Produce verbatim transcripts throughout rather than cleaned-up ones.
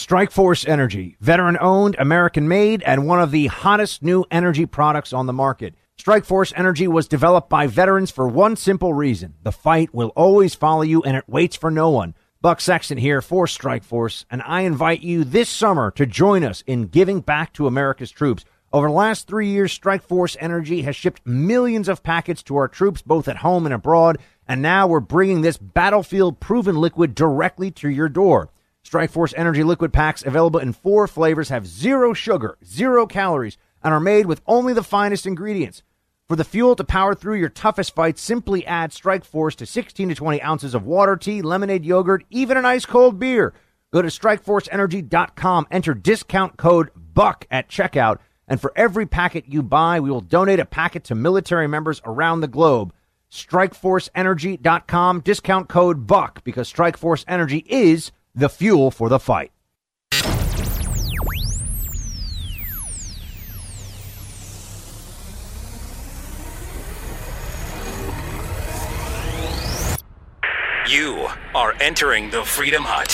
Strike Force Energy, veteran-owned, American-made, and one of the hottest new energy products on the market. Strike Force Energy was developed by veterans for one simple reason. The fight will always follow you, and it waits for no one. Buck Sexton here for Strike Force, and I invite you this summer to join us in giving back to America's troops. Over the last three years, Strike Force Energy has shipped millions of packets to our troops, both at home and abroad, and now we're bringing this battlefield-proven liquid directly to your door. Strike Force Energy liquid packs, available in four flavors, have zero sugar, zero calories, and are made with only the finest ingredients. For the fuel to power through your toughest fights, simply add Strike Force to sixteen to twenty ounces of water, tea, lemonade, yogurt, even an ice-cold beer. Go to Strike Force Energy dot com, enter discount code BUCK at checkout, and for every packet you buy, we will donate a packet to military members around the globe. Strike Force Energy dot com, discount code BUCK, because Strike Force Energy is the fuel for the fight. You are entering the Freedom Hut.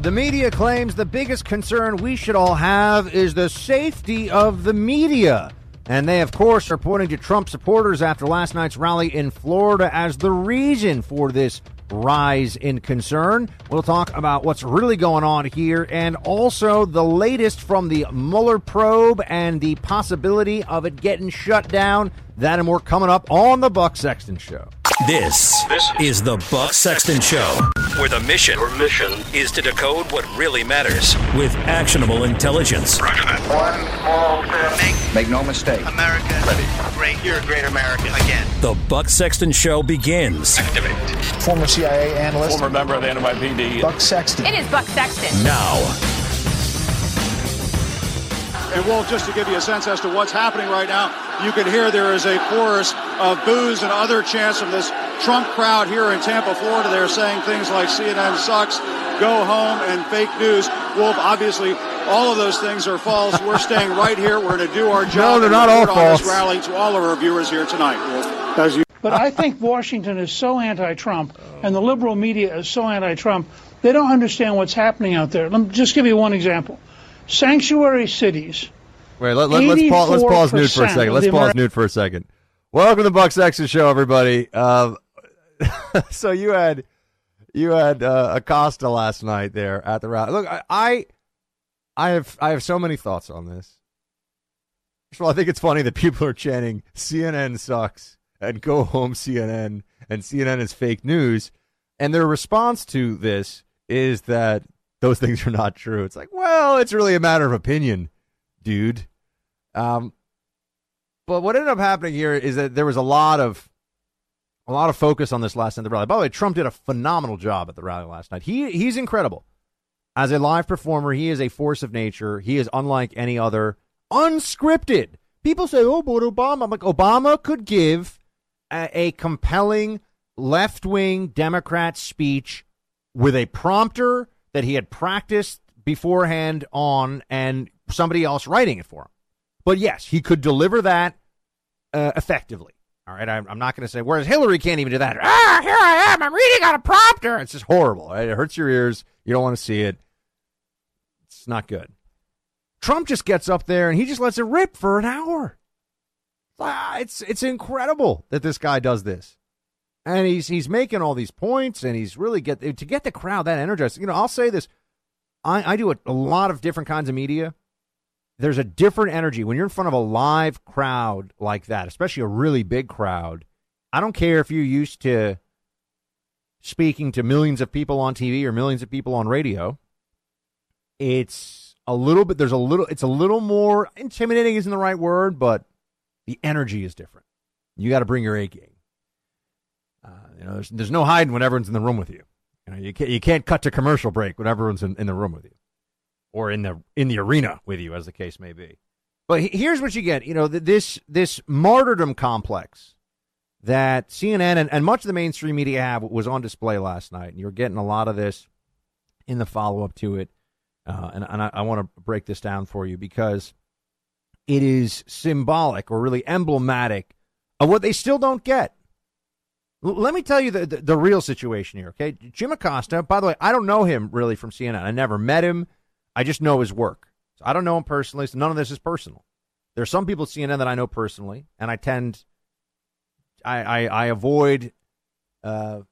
The media claims the biggest concern we should all have is the safety of the media. And they, of course, are pointing to Trump supporters after last night's rally in Florida as the reason for this rise in concern. We'll talk about what's really going on here and also the latest from the Mueller probe and the possibility of it getting shut down. That and more coming up on the Buck Sexton Show. This, this is the Buck Sexton Show, where the mission, Your mission is to decode what really matters with actionable intelligence. Roger that. One small step. Make, Make no mistake. America. Ready. Great. You're a great American again. The Buck Sexton Show begins. Activate. Former C I A analyst. Former member of the N Y P D. Buck Sexton. It is Buck Sexton. Now. And, Will, just to give you a sense as to what's happening right now, you can hear there is a chorus of boos and other chants from this Trump crowd here in Tampa, Florida. They're saying things like C N N sucks, go home, and fake news. Wolf, obviously, all of those things are false. We're staying right here. We're going to do our job. No, they're not all false. This rally to all of our viewers here tonight, Wolf. As you- but I think Washington is so anti-Trump, and the liberal media is so anti-Trump, they don't understand what's happening out there. Let me just give you one example. Sanctuary cities. Wait, let, let, let's, pause, let's pause nude for a second. Let's pause nude for a second. Welcome to the Buck Sexton Show, everybody. Um, so you had you had uh, Acosta last night there at the rally. Look, I, I I have I have so many thoughts on this. First of all, I think it's funny that people are chanting C N N sucks and go home C N N and C N N is fake news, and their response to this is that those things are not true. It's like, well, it's really a matter of opinion, dude. Um, but what ended up happening here is that there was a lot of a lot of focus on this last night at the rally. By the way, Trump did a phenomenal job at the rally last night. He he's incredible. As a live performer, he is a force of nature. He is unlike any other. Unscripted. People say, oh, but Obama. I'm like, Obama could give a, a compelling left-wing Democrat speech with a prompter that he had practiced beforehand on and somebody else writing it for him. But yes, he could deliver that uh, effectively. All right. I'm, I'm not going to say, whereas Hillary can't even do that. Ah, here I am. I'm reading on a prompter. It's just horrible. Right? It hurts your ears. You don't want to see it. It's not good. Trump just gets up there and he just lets it rip for an hour. Ah, it's, it's incredible that this guy does this. And he's he's making all these points, and he's really get to get the crowd that energized. You know, I'll say this. I, I do a, a lot of different kinds of media. There's a different energy. When you're in front of a live crowd like that, especially a really big crowd, I don't care if you're used to speaking to millions of people on T V or millions of people on radio. It's a little bit, there's a little, it's a little more, intimidating isn't the right word, but the energy is different. You got to bring your A game. Uh, you know, there's, there's no hiding when everyone's in the room with you. You know, you can't, you can't cut to commercial break when everyone's in, in the room with you, or in the in the arena with you, as the case may be. But he, here's what you get. You know, th- this this martyrdom complex that C N N and, and much of the mainstream media have was on display last night, and you're getting a lot of this in the follow up to it. Uh, and and I, I want to break this down for you because it is symbolic, or really emblematic, of what they still don't get. L- let me tell you the, the, the real situation here, okay? Jim Acosta, by the way, I don't know him really from C N N. I never met him. I just know his work. So I don't know him personally, so none of this is personal. There are some people at C N N that I know personally, and I tend, I, I, I avoid uh,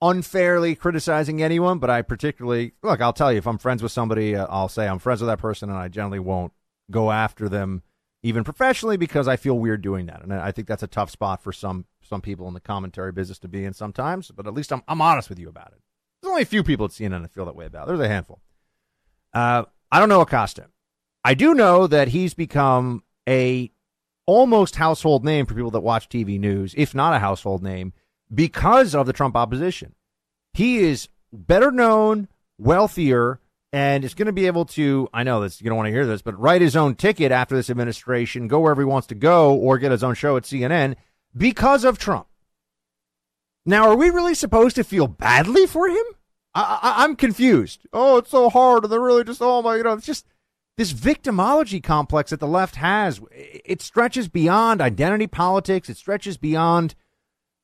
unfairly criticizing anyone, but I particularly, look, I'll tell you, if I'm friends with somebody, uh, I'll say I'm friends with that person, and I generally won't go after them, even professionally, because I feel weird doing that. And I think that's a tough spot for some some people in the commentary business to be in sometimes, but at least I'm, I'm honest with you about it. There's only a few people at C N N that feel that way about it. There's a handful. Uh, I don't know Acosta. I do know that he's become a almost household name for people that watch T V news, if not a household name, because of the Trump opposition. He is better known, wealthier, and is going to be able to, I know this, you don't want to hear this, but write his own ticket after this administration, go wherever he wants to go, or get his own show at C N N because of Trump. Now, are we really supposed to feel badly for him? I, I, I'm confused. Oh, it's so hard. They're really just, oh my God, it's just... this victimology complex that the left has, it stretches beyond identity politics. It stretches beyond,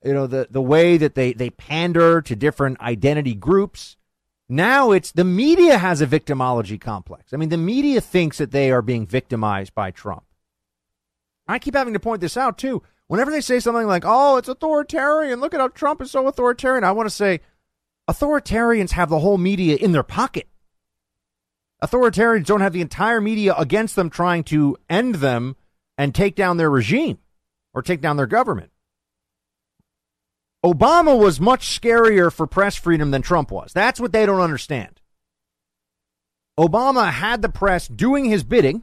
you know, the, the way that they, they pander to different identity groups. Now it's the media has a victimology complex. I mean, the media thinks that they are being victimized by Trump. I keep having to point this out, too. Whenever they say something like, oh, it's authoritarian, look at how Trump is so authoritarian, I want to say authoritarians have the whole media in their pocket. Authoritarians don't have the entire media against them trying to end them and take down their regime or take down their government. Obama was much scarier for press freedom than Trump was. That's what they don't understand. Obama had the press doing his bidding,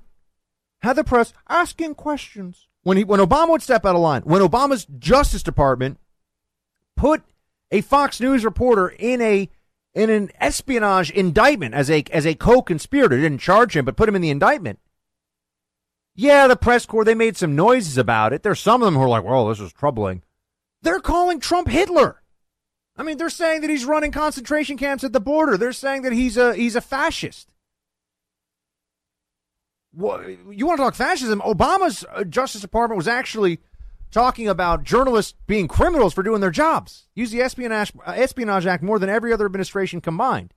had the press asking questions. When he, when Obama would step out of line, when Obama's Justice Department put a Fox News reporter in a in an espionage indictment as a as a co-conspirator, didn't charge him, but put him in the indictment. Yeah, the press corps, they made some noises about it. There's some of them who are like, well, this is troubling. They're calling Trump Hitler. I mean, they're saying that he's running concentration camps at the border. They're saying that he's a he's a fascist. Well, you want to talk fascism? Obama's Justice Department was actually talking about journalists being criminals for doing their jobs. Use the Espionage, uh, Espionage Act more than every other administration combined.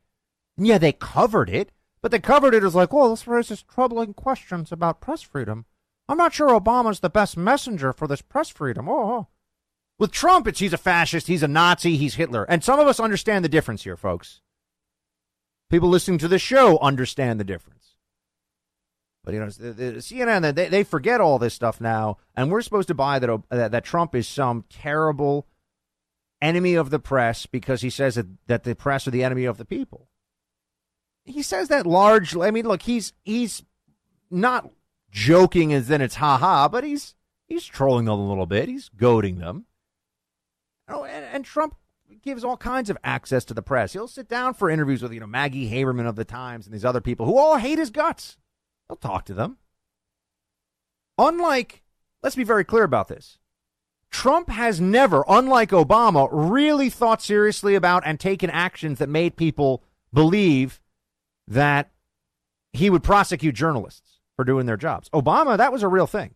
And yeah, they covered it, but they covered it as like, well, this raises troubling questions about press freedom. I'm not sure Obama's the best messenger for this press freedom. Oh, oh. With Trump, it's he's a fascist, he's a Nazi, he's Hitler. And some of us understand the difference here, folks. People listening to this show understand the difference. But, you know, C N N, they, they forget all this stuff now, and we're supposed to buy that, that that Trump is some terrible enemy of the press because he says that, that the press are the enemy of the people. He says that largely. I mean, look, he's he's not joking as in it's ha-ha, but he's he's trolling them a little bit. He's goading them. Oh, and, and Trump gives all kinds of access to the press. He'll sit down for interviews with, you know, Maggie Haberman of the Times and these other people who all hate his guts. I'll talk to them. Unlike, let's be very clear about this, Trump has never, unlike Obama, really thought seriously about and taken actions that made people believe that he would prosecute journalists for doing their jobs. Obama, that was a real thing.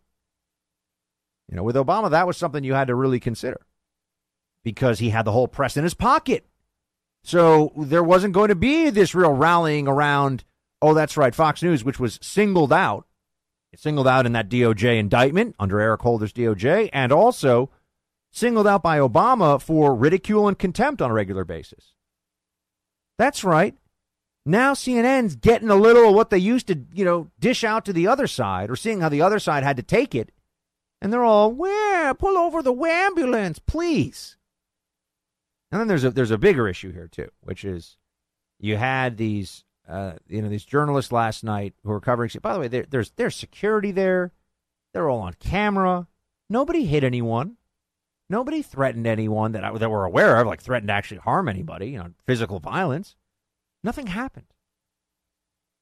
You know, with Obama, that was something you had to really consider because he had the whole press in his pocket. So there wasn't going to be this real rallying around, oh, that's right, Fox News, which was singled out, singled out in that D O J indictment under Eric Holder's D O J, and also singled out by Obama for ridicule and contempt on a regular basis. That's right. Now C N N's getting a little of what they used to, you know, dish out to the other side, or seeing how the other side had to take it, and they're all, "Where? Pull over the ambulance, please." And then there's a there's a bigger issue here too, which is you had these. Uh, you know, these journalists last night who were covering, by the way, there, there's there's security there. They're all on camera. Nobody hit anyone. Nobody threatened anyone that I, that we're aware of, like threatened to actually harm anybody, you know, physical violence. Nothing happened.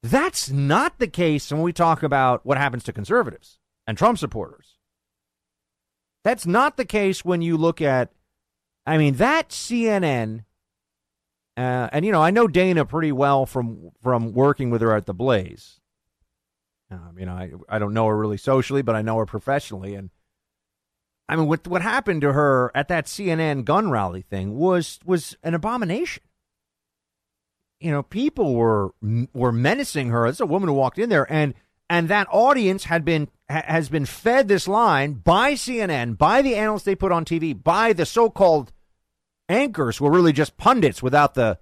That's not the case when we talk about what happens to conservatives and Trump supporters. That's not the case when you look at, I mean, that C N N. Uh, and, you know, I know Dana pretty well from from working with her at The Blaze. Um, you know, I, I don't know her really socially, but I know her professionally. And I mean, what what happened to her at that C N N gun rally thing was was an abomination. You know, people were were menacing her. It's a woman who walked in there, and and that audience had been has been fed this line by C N N, by the analysts they put on T V, by the so-called anchors who were really just pundits without the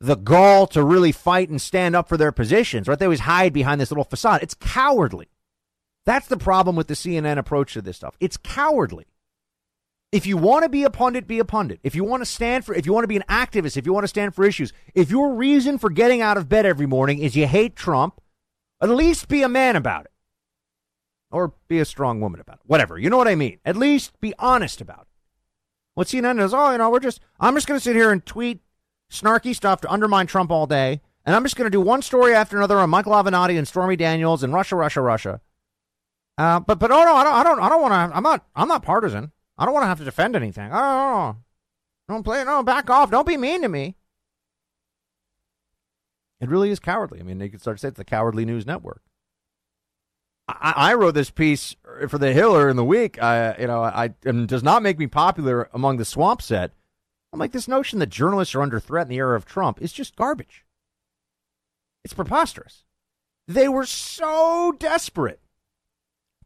the gall to really fight and stand up for their positions. Right? They always hide behind this little facade. It's cowardly. That's the problem with the C N N approach to this stuff. It's cowardly. If you want to be a pundit, be a pundit. If you want to stand for, if you want to be an activist, if you want to stand for issues, if your reason for getting out of bed every morning is you hate Trump, at least be a man about it. Or be a strong woman about it. Whatever. You know what I mean. At least be honest about it. What C N N does, oh, you know, we're just, I'm just going to sit here and tweet snarky stuff to undermine Trump all day. And I'm just going to do one story after another on Michael Avenatti and Stormy Daniels and Russia, Russia, Russia. Uh, but but oh no, I don't I don't I don't want to. I'm not I'm not partisan. I don't want to have to defend anything. Oh, don't play. No, back off. Don't be mean to me. It really is cowardly. I mean, they could start to say it's the Cowardly News Network. I, I wrote this piece for the Hiller in the week. I you know I it does not make me popular among the swamp set. I'm like, this notion that journalists are under threat in the era of Trump is just garbage. It's preposterous. They were so desperate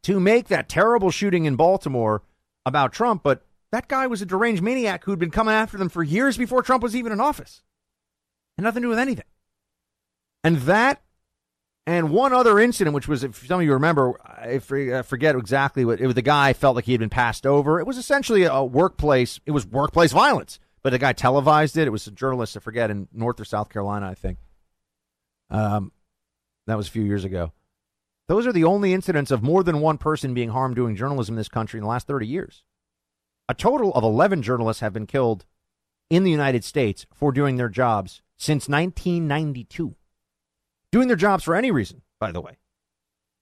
to make that terrible shooting in Baltimore about Trump, but that guy was a deranged maniac who'd been coming after them for years before Trump was even in office. And nothing to do with anything. And that, and one other incident, which was, if some of you remember, I forget exactly what, it was the guy felt like he had been passed over. It was essentially a workplace, it was workplace violence, but the guy televised it. It was a journalist, I forget, in North or South Carolina, I think. Um, that was a few years ago. Those are the only incidents of more than one person being harmed doing journalism in this country in the last thirty years. A total of eleven journalists have been killed in the United States for doing their jobs since nineteen ninety-two. Doing their jobs for any reason, by the way.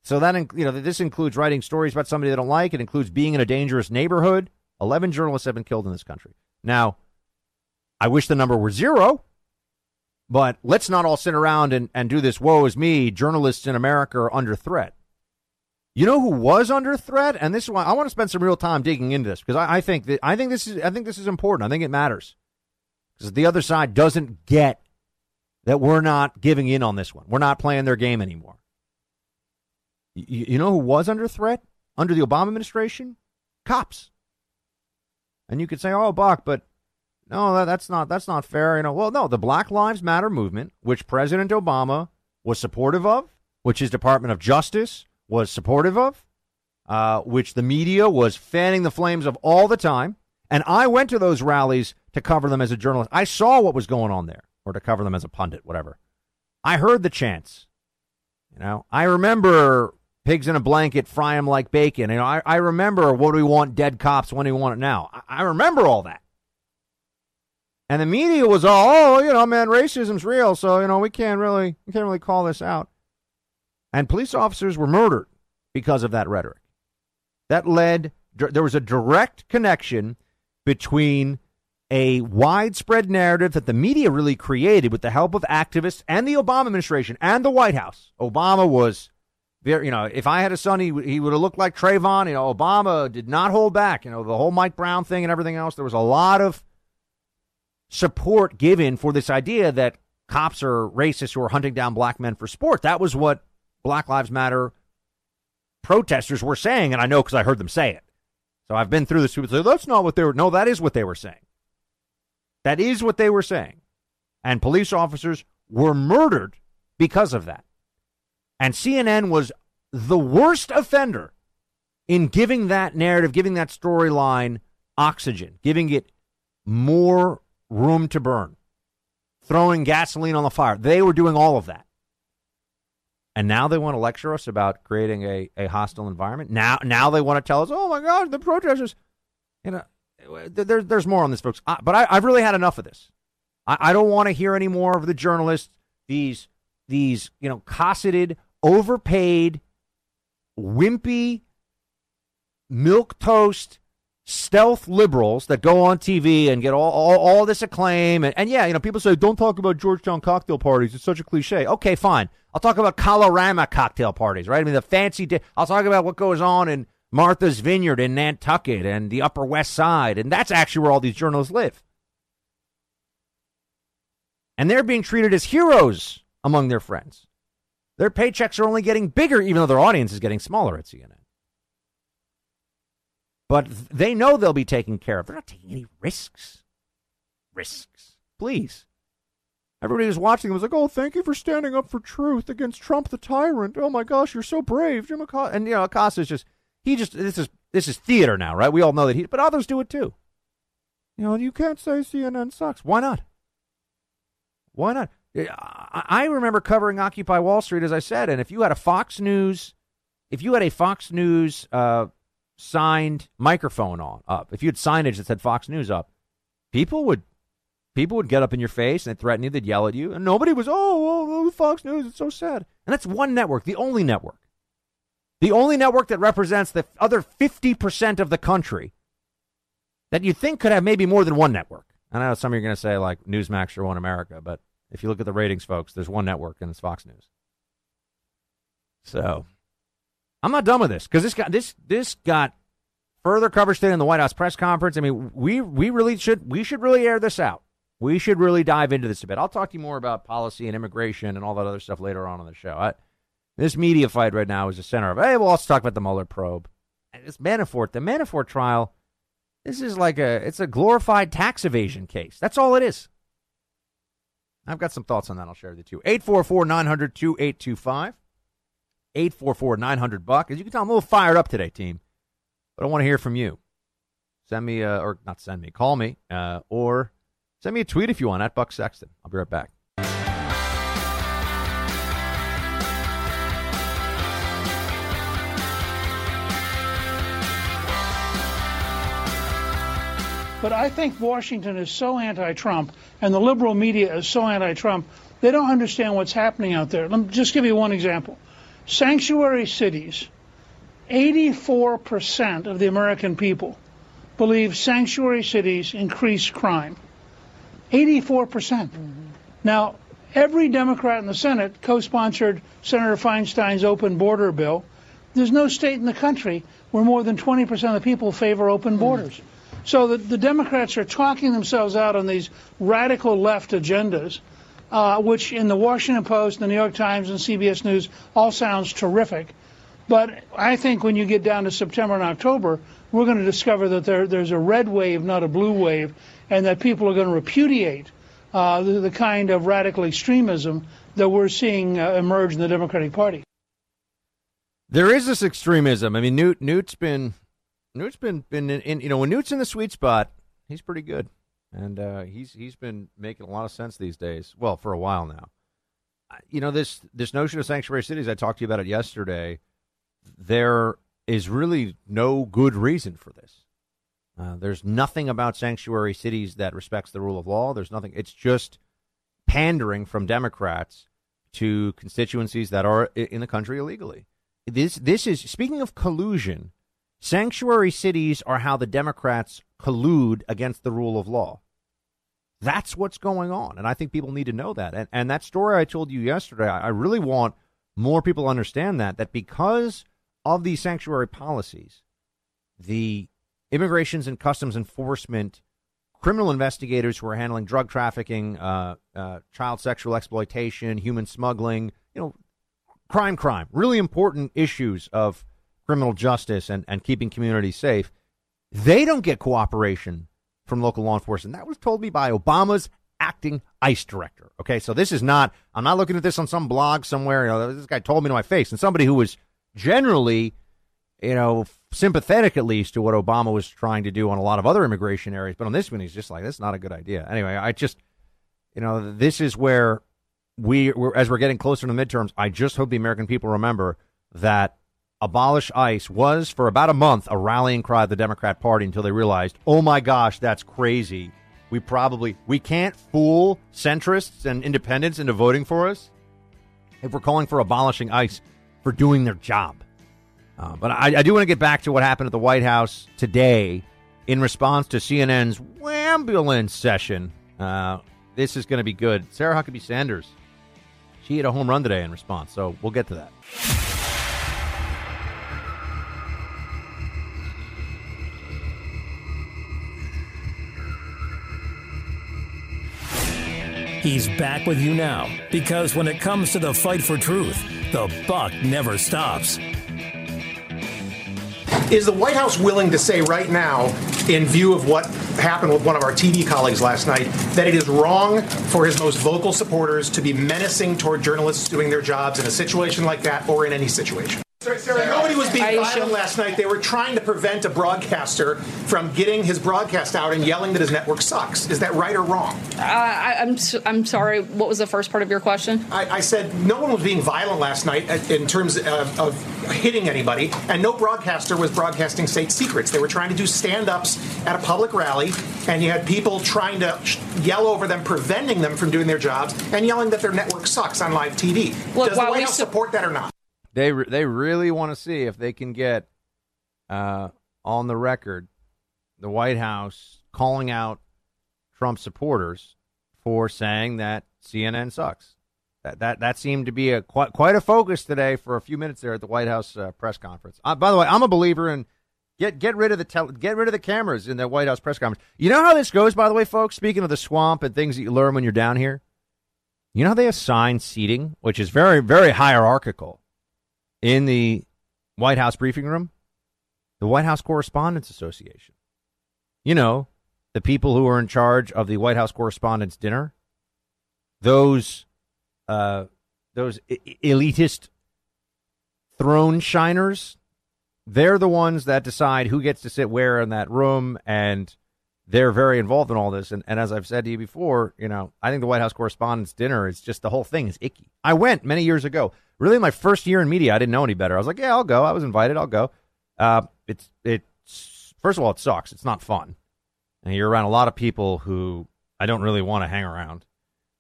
So that, you know, this includes writing stories about somebody they don't like. It includes being in a dangerous neighborhood. eleven journalists have been killed in this country. Now, I wish the number were zero. But let's not all sit around and, and do this, woe is me, journalists in America are under threat. You know who was under threat? And this is why I want to spend some real time digging into this, because I, I think that I think this is I think this is important. I think it matters. Because the other side doesn't get that we're not giving in on this one. We're not playing their game anymore. You, you know who was under threat under the Obama administration? Cops. And you could say, oh, Buck, but no, that, that's not that's not fair. You know, well, no, the Black Lives Matter movement, which President Obama was supportive of, which his Department of Justice was supportive of, uh, which the media was fanning the flames of all the time. And I went to those rallies to cover them as a journalist. I saw what was going on there, or to cover them as a pundit, whatever. I heard the chants. You know, I remember pigs in a blanket, fry them like bacon. You know, I, I remember what do we want, dead cops, when do we want it now? I, I remember all that. And the media was all, oh, you know, man, racism's real, so, you know, we can't really we can't really call this out. And police officers were murdered because of that rhetoric. That led, there was a direct connection between a widespread narrative that the media really created with the help of activists and the Obama administration and the White House. Obama was, very, you know, if I had a son, he, he would have looked like Trayvon. You know, Obama did not hold back. You know, the whole Mike Brown thing and everything else, there was a lot of support given for this idea that cops are racists who are hunting down black men for sport. That was what Black Lives Matter protesters were saying, and I know because I heard them say it. So I've been through this. People say, that's not what they were. No, that is what they were saying. That is what they were saying. And police officers were murdered because of that. And C N N was the worst offender in giving that narrative, giving that storyline oxygen, giving it more room to burn, throwing gasoline on the fire. They were doing all of that. And now they want to lecture us about creating a, a hostile environment. Now now they want to tell us, oh, my God, the protesters. You know, there, there's more on this, folks. I, but I, I've really had enough of this. I, I don't want to hear any more of the journalists, these, these you know, cosseted, overpaid, wimpy, milquetoast, stealth liberals that go on T V and get all all, all this acclaim. And, and yeah, you know, people say, don't talk about Georgetown cocktail parties. It's such a cliche. Okay, fine. I'll talk about Kalorama cocktail parties, right? I mean, the fancy, di- I'll talk about what goes on in Martha's Vineyard in Nantucket and the Upper West Side. And that's actually where all these journalists live. And they're being treated as heroes among their friends. Their paychecks are only getting bigger, even though their audience is getting smaller at C N N. But they know they'll be taken care of. They're not taking any risks. Risks. Please. Everybody who's watching was like, oh, thank you for standing up for truth against Trump the tyrant. Oh, my gosh, you're so brave, Jim Acosta. And, you know, Acosta's just, he just, this is this is theater now, right? We all know that he, but others do it too. You know, you can't say C N N sucks. Why not? Why not? I remember covering Occupy Wall Street, as I said, and if you had a Fox News, if you had a Fox News uh, signed microphone on up, if you had signage that said Fox News up, people would people would get up in your face and threaten you, they'd yell at you, and nobody was, oh, oh, Fox News, it's so sad. And that's one network, the only network. The only network that represents the other fifty percent of the country that you think could have maybe more than one network. I know some of you are going to say, like, Newsmax or One America, but if you look at the ratings, folks, there's one network, and it's Fox News. So I'm not done with this, because this got, this this got further coverage today in the White House press conference. I mean, we we really should we should really air this out. We should really dive into this a bit. I'll talk to you more about policy and immigration and all that other stuff later on in the show. I, this media fight right now is the center of, hey, we'll also talk about the Mueller probe. And this Manafort, the Manafort trial, this is like a, it's a glorified tax evasion case. That's all it is. I've got some thoughts on that. I'll share with you, too. eight four four, nine hundred, two eight two five. eight four four, nine hundred, buck. As you can tell, I'm a little fired up today, team. But I want to hear from you. Send me, uh, or not send me, call me, uh, or send me a tweet if you want, at Buck Sexton. I'll be right back. But I think Washington is so anti-Trump, and the liberal media is so anti-Trump, they don't understand what's happening out there. Let me just give you one example. Sanctuary cities, eighty-four percent of the American people believe sanctuary cities increase crime. eighty-four percent. Mm-hmm. Now, every Democrat in the Senate co-sponsored Senator Feinstein's open border bill. There's no state in the country where more than twenty percent of the people favor open borders. Mm-hmm. So the, the Democrats are talking themselves out on these radical left agendas, uh, which in the Washington Post, the New York Times, and C B S News all sounds terrific. But I think when you get down to September and October, we're going to discover that there, there's a red wave, not a blue wave, and that people are going to repudiate uh, the, the kind of radical extremism that we're seeing uh, emerge in the Democratic Party. There is this extremism. I mean, Newt, Newt's been... Newt's been, been in, in, you know, when Newt's in the sweet spot, he's pretty good. And uh, he's he's been making a lot of sense these days. Well, for a while now. You know, this, this notion of sanctuary cities, I talked to you about it yesterday. There is really no good reason for this. Uh, there's nothing about sanctuary cities that respects the rule of law. There's nothing. It's just pandering from Democrats to constituencies that are in the country illegally. This This is, speaking of collusion, sanctuary cities are how the Democrats collude against the rule of law. That's what's going on, and I think people need to know that. And, and that story I told you yesterday, I, I really want more people to understand that, that because of these sanctuary policies, the Immigration and Customs Enforcement, criminal investigators who are handling drug trafficking, uh, uh, child sexual exploitation, human smuggling, you know, crime, crime, really important issues of criminal justice and, and keeping communities safe, they don't get cooperation from local law enforcement. That was told me by Obama's acting ICE director. Okay, so this is not, I'm not looking at this on some blog somewhere. You know, this guy told me to my face. And somebody who was generally, you know, sympathetic at least to what Obama was trying to do on a lot of other immigration areas. But on this one, he's just like, that's not a good idea. Anyway, I just, you know, this is where we, we're, as we're getting closer to the midterms, I just hope the American people remember that abolish ICE was, for about a month, a rallying cry of the Democrat Party until they realized, oh, my gosh, that's crazy. We probably, we can't fool centrists and independents into voting for us if we're calling for abolishing ICE for doing their job. Uh, but I, I do want to get back to what happened at the White House today in response to C N N's Wambulance session. Uh, this is going to be good. Sarah Huckabee Sanders, she hit a home run today in response, so we'll get to that. He's back with you now, because when it comes to the fight for truth, the buck never stops. Is the White House willing to say right now, in view of what happened with one of our T V colleagues last night, that it is wrong for his most vocal supporters to be menacing toward journalists doing their jobs in a situation like that or in any situation? Sarah, Sarah, nobody was being violent sure? last night. They were trying to prevent a broadcaster from getting his broadcast out and yelling that his network sucks. Is that right or wrong? Uh, I, I'm I'm sorry. What was the first part of your question? I, I said no one was being violent last night in terms of, of hitting anybody, and no broadcaster was broadcasting state secrets. They were trying to do stand-ups at a public rally, and you had people trying to yell over them, preventing them from doing their jobs, and yelling that their network sucks on live T V. Look, does the White House so- support that or not? They re- they really want to see if they can get uh, on the record the White House calling out Trump supporters for saying that C N N sucks. That that that seemed to be a quite, quite a focus today for a few minutes there at the White House uh, press conference. Uh, by the way, I'm a believer in get get rid of the tele- get rid of the cameras in the White House press conference. You know how this goes, by the way, folks. Speaking of the swamp and things that you learn when you're down here, you know how they assign seating, which is very very hierarchical. In the White House briefing room, the White House Correspondents Association. You know, the people who are in charge of the White House Correspondents' Dinner, those uh, those I- elitist throne shiners, they're the ones that decide who gets to sit where in that room, and they're very involved in all this. And, and as I've said to you before, you know, I think the White House Correspondents' Dinner is just the whole thing is icky. I went many years ago. Really, my first year in media, I didn't know any better. I was like, yeah, I'll go. I was invited. I'll go. Uh, it's it's first of all, it sucks. It's not fun. And you're around a lot of people who I don't really want to hang around.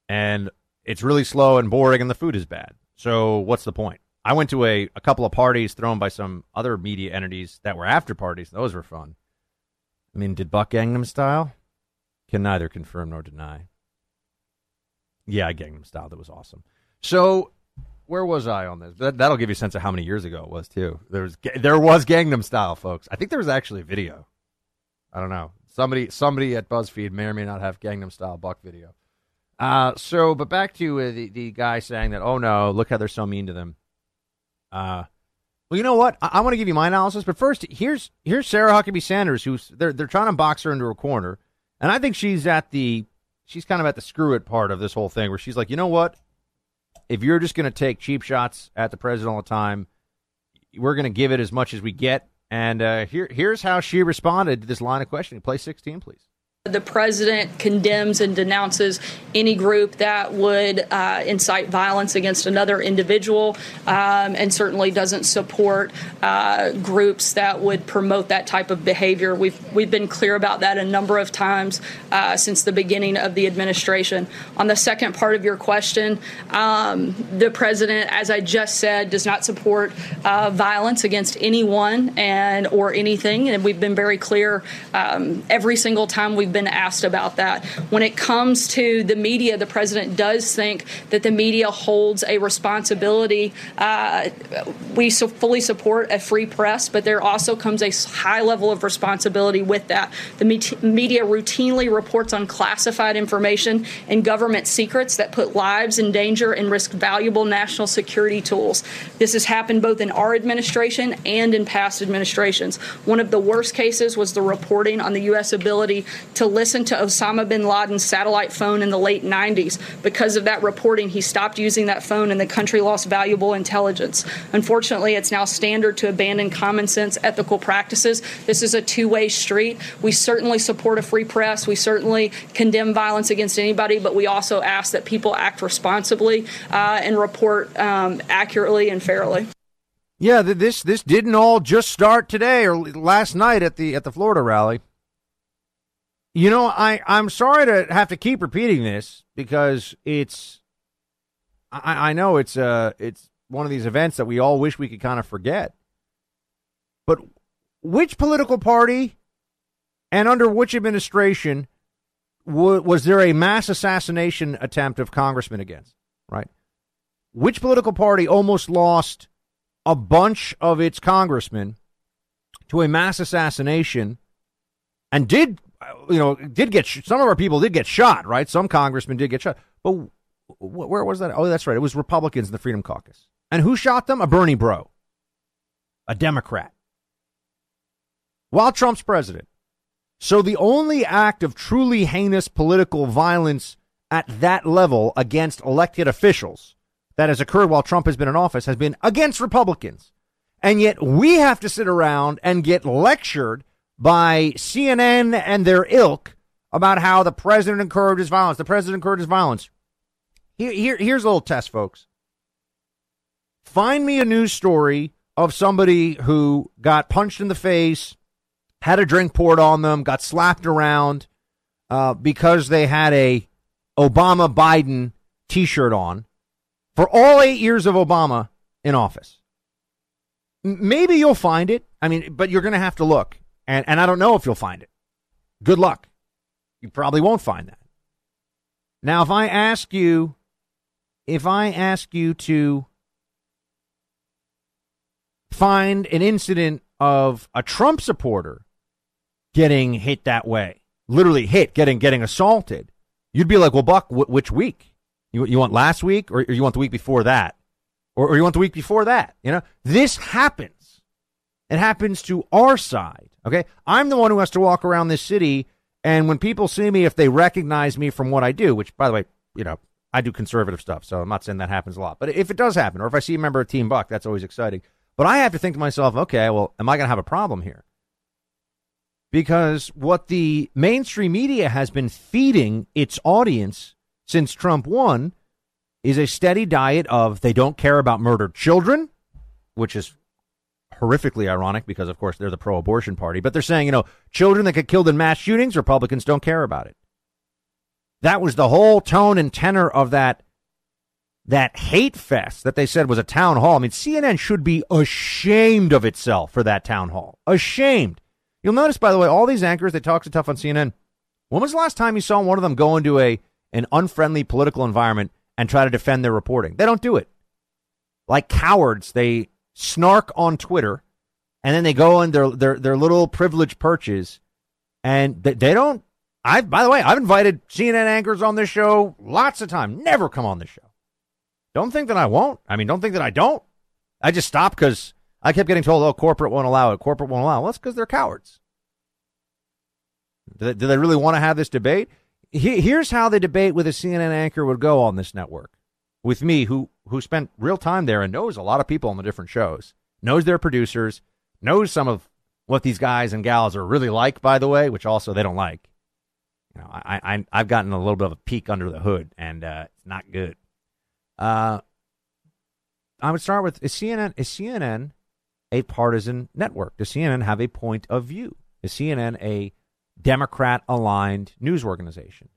And it's really slow and boring, and the food is bad. So what's the point? I went to a, a couple of parties thrown by some other media entities that were after parties. Those were fun. I mean, did Buck Gangnam Style? Can neither confirm nor deny. Yeah, Gangnam Style. That was awesome. So... where was I on this? That, that'll give you a sense of how many years ago it was, too. There was there was Gangnam Style, folks. I think there was actually a video. I don't know. Somebody somebody at BuzzFeed may or may not have Gangnam Style Buck video. Uh, so, but back to uh, the, the guy saying that, oh, no, look how they're so mean to them. Uh, well, you know what? I, I want to give you my analysis, but first, here's here's Sarah Huckabee Sanders, who's they're, they're trying to box her into a corner, and I think she's at the, she's kind of at the screw-it part of this whole thing, where she's like, you know what? If you're just going to take cheap shots at the president all the time, we're going to give it as much as we get. And uh, here, here's how she responded to this line of questioning. Play sixteen, please. The president condemns and denounces any group that would uh, incite violence against another individual, um, and certainly doesn't support uh, groups that would promote that type of behavior. We've we've been clear about that a number of times uh, since the beginning of the administration. On the second part of your question, um, the president, as I just said, does not support uh, violence against anyone and or anything, and we've been very clear um, every single time we've been asked about that. When it comes to the media, the president does think that the media holds a responsibility. Uh, we so fully support a free press, but there also comes a high level of responsibility with that. The met- media routinely reports on classified information and government secrets that put lives in danger and risk valuable national security tools. This has happened both in our administration and in past administrations. One of the worst cases was the reporting on the U S ability to to listen to Osama bin Laden's satellite phone in the late nineties. Because of that reporting, he stopped using that phone, and the country lost valuable intelligence. Unfortunately, it's now standard to abandon common sense ethical practices. This is a two-way street. We certainly support a free press. We certainly condemn violence against anybody, but we also ask that people act responsibly uh, and report um, accurately and fairly. Yeah, this this didn't all just start today or last night at the at the Florida rally. You know, I, I'm sorry to have to keep repeating this because it's, I, I know it's uh, it's one of these events that we all wish we could kind of forget. But which political party and under which administration w- was there a mass assassination attempt of congressmen against, right? Which political party almost lost a bunch of its congressmen to a mass assassination and did You know, did get some of our people did get shot, right? Some congressmen did get shot. But where was that? Oh, that's right. It was Republicans in the Freedom Caucus. And who shot them? A Bernie bro. A Democrat. While Trump's president. So the only act of truly heinous political violence at that level against elected officials that has occurred while Trump has been in office has been against Republicans. And yet we have to sit around and get lectured by C N N and their ilk about how the president encourages violence. The president encourages violence. Here, here, here's a little test, folks. Find me a news story of somebody who got punched in the face, had a drink poured on them, got slapped around uh, because they had a Obama-Biden T-shirt on for all eight years of Obama in office. Maybe you'll find it. I mean, but you're going to have to look. And, and I don't know if you'll find it. Good luck. You probably won't find that. Now, if I ask you, if I ask you to find an incident of a Trump supporter getting hit that way, literally hit, getting getting assaulted, you'd be like, well, Buck, w- which week? You, you want last week, or, or you want the week before that? Or, or you want the week before that? You know, this happens. It happens to our side. OK, I'm the one who has to walk around this city. And when people see me, if they recognize me from what I do, which, by the way, you know, I do conservative stuff, so I'm not saying that happens a lot. But if it does happen, or if I see a member of Team Buck, that's always exciting. But I have to think to myself, OK, well, am I going to have a problem here? Because what the mainstream media has been feeding its audience since Trump won is a steady diet of they don't care about murdered children, which is horrifically ironic because, of course, they're the pro-abortion party. But they're saying, you know, children that get killed in mass shootings, Republicans don't care about it. That was the whole tone and tenor of that that hate fest that they said was a town hall. I mean, C N N should be ashamed of itself for that town hall. Ashamed. You'll notice, by the way, all these anchors that talk so tough on C N N. When was the last time you saw one of them go into a an unfriendly political environment and try to defend their reporting? They don't do it. Like cowards, they snark on Twitter, and then they go on their their, their little privileged perches, and they, they don't. I by the way, I've invited C N N anchors on this show lots of time. Never come on this show. Don't think that I won't. I mean, don't think that I don't. I just stopped because I kept getting told, oh, corporate won't allow it. Corporate won't allow it. Well, that's because they're cowards. Do they, do they really want to have this debate? He, here's how the debate with a C N N anchor would go on this network with me, who who spent real time there and knows a lot of people on the different shows, knows their producers, knows some of what these guys and gals are really like, by the way, which also they don't like. You know, I, I, I've gotten a little bit of a peek under the hood, and uh, it's not good. Uh, I would start with, is C N N, is C N N a partisan network? Does C N N have a point of view? Is C N N a Democrat-aligned news organization?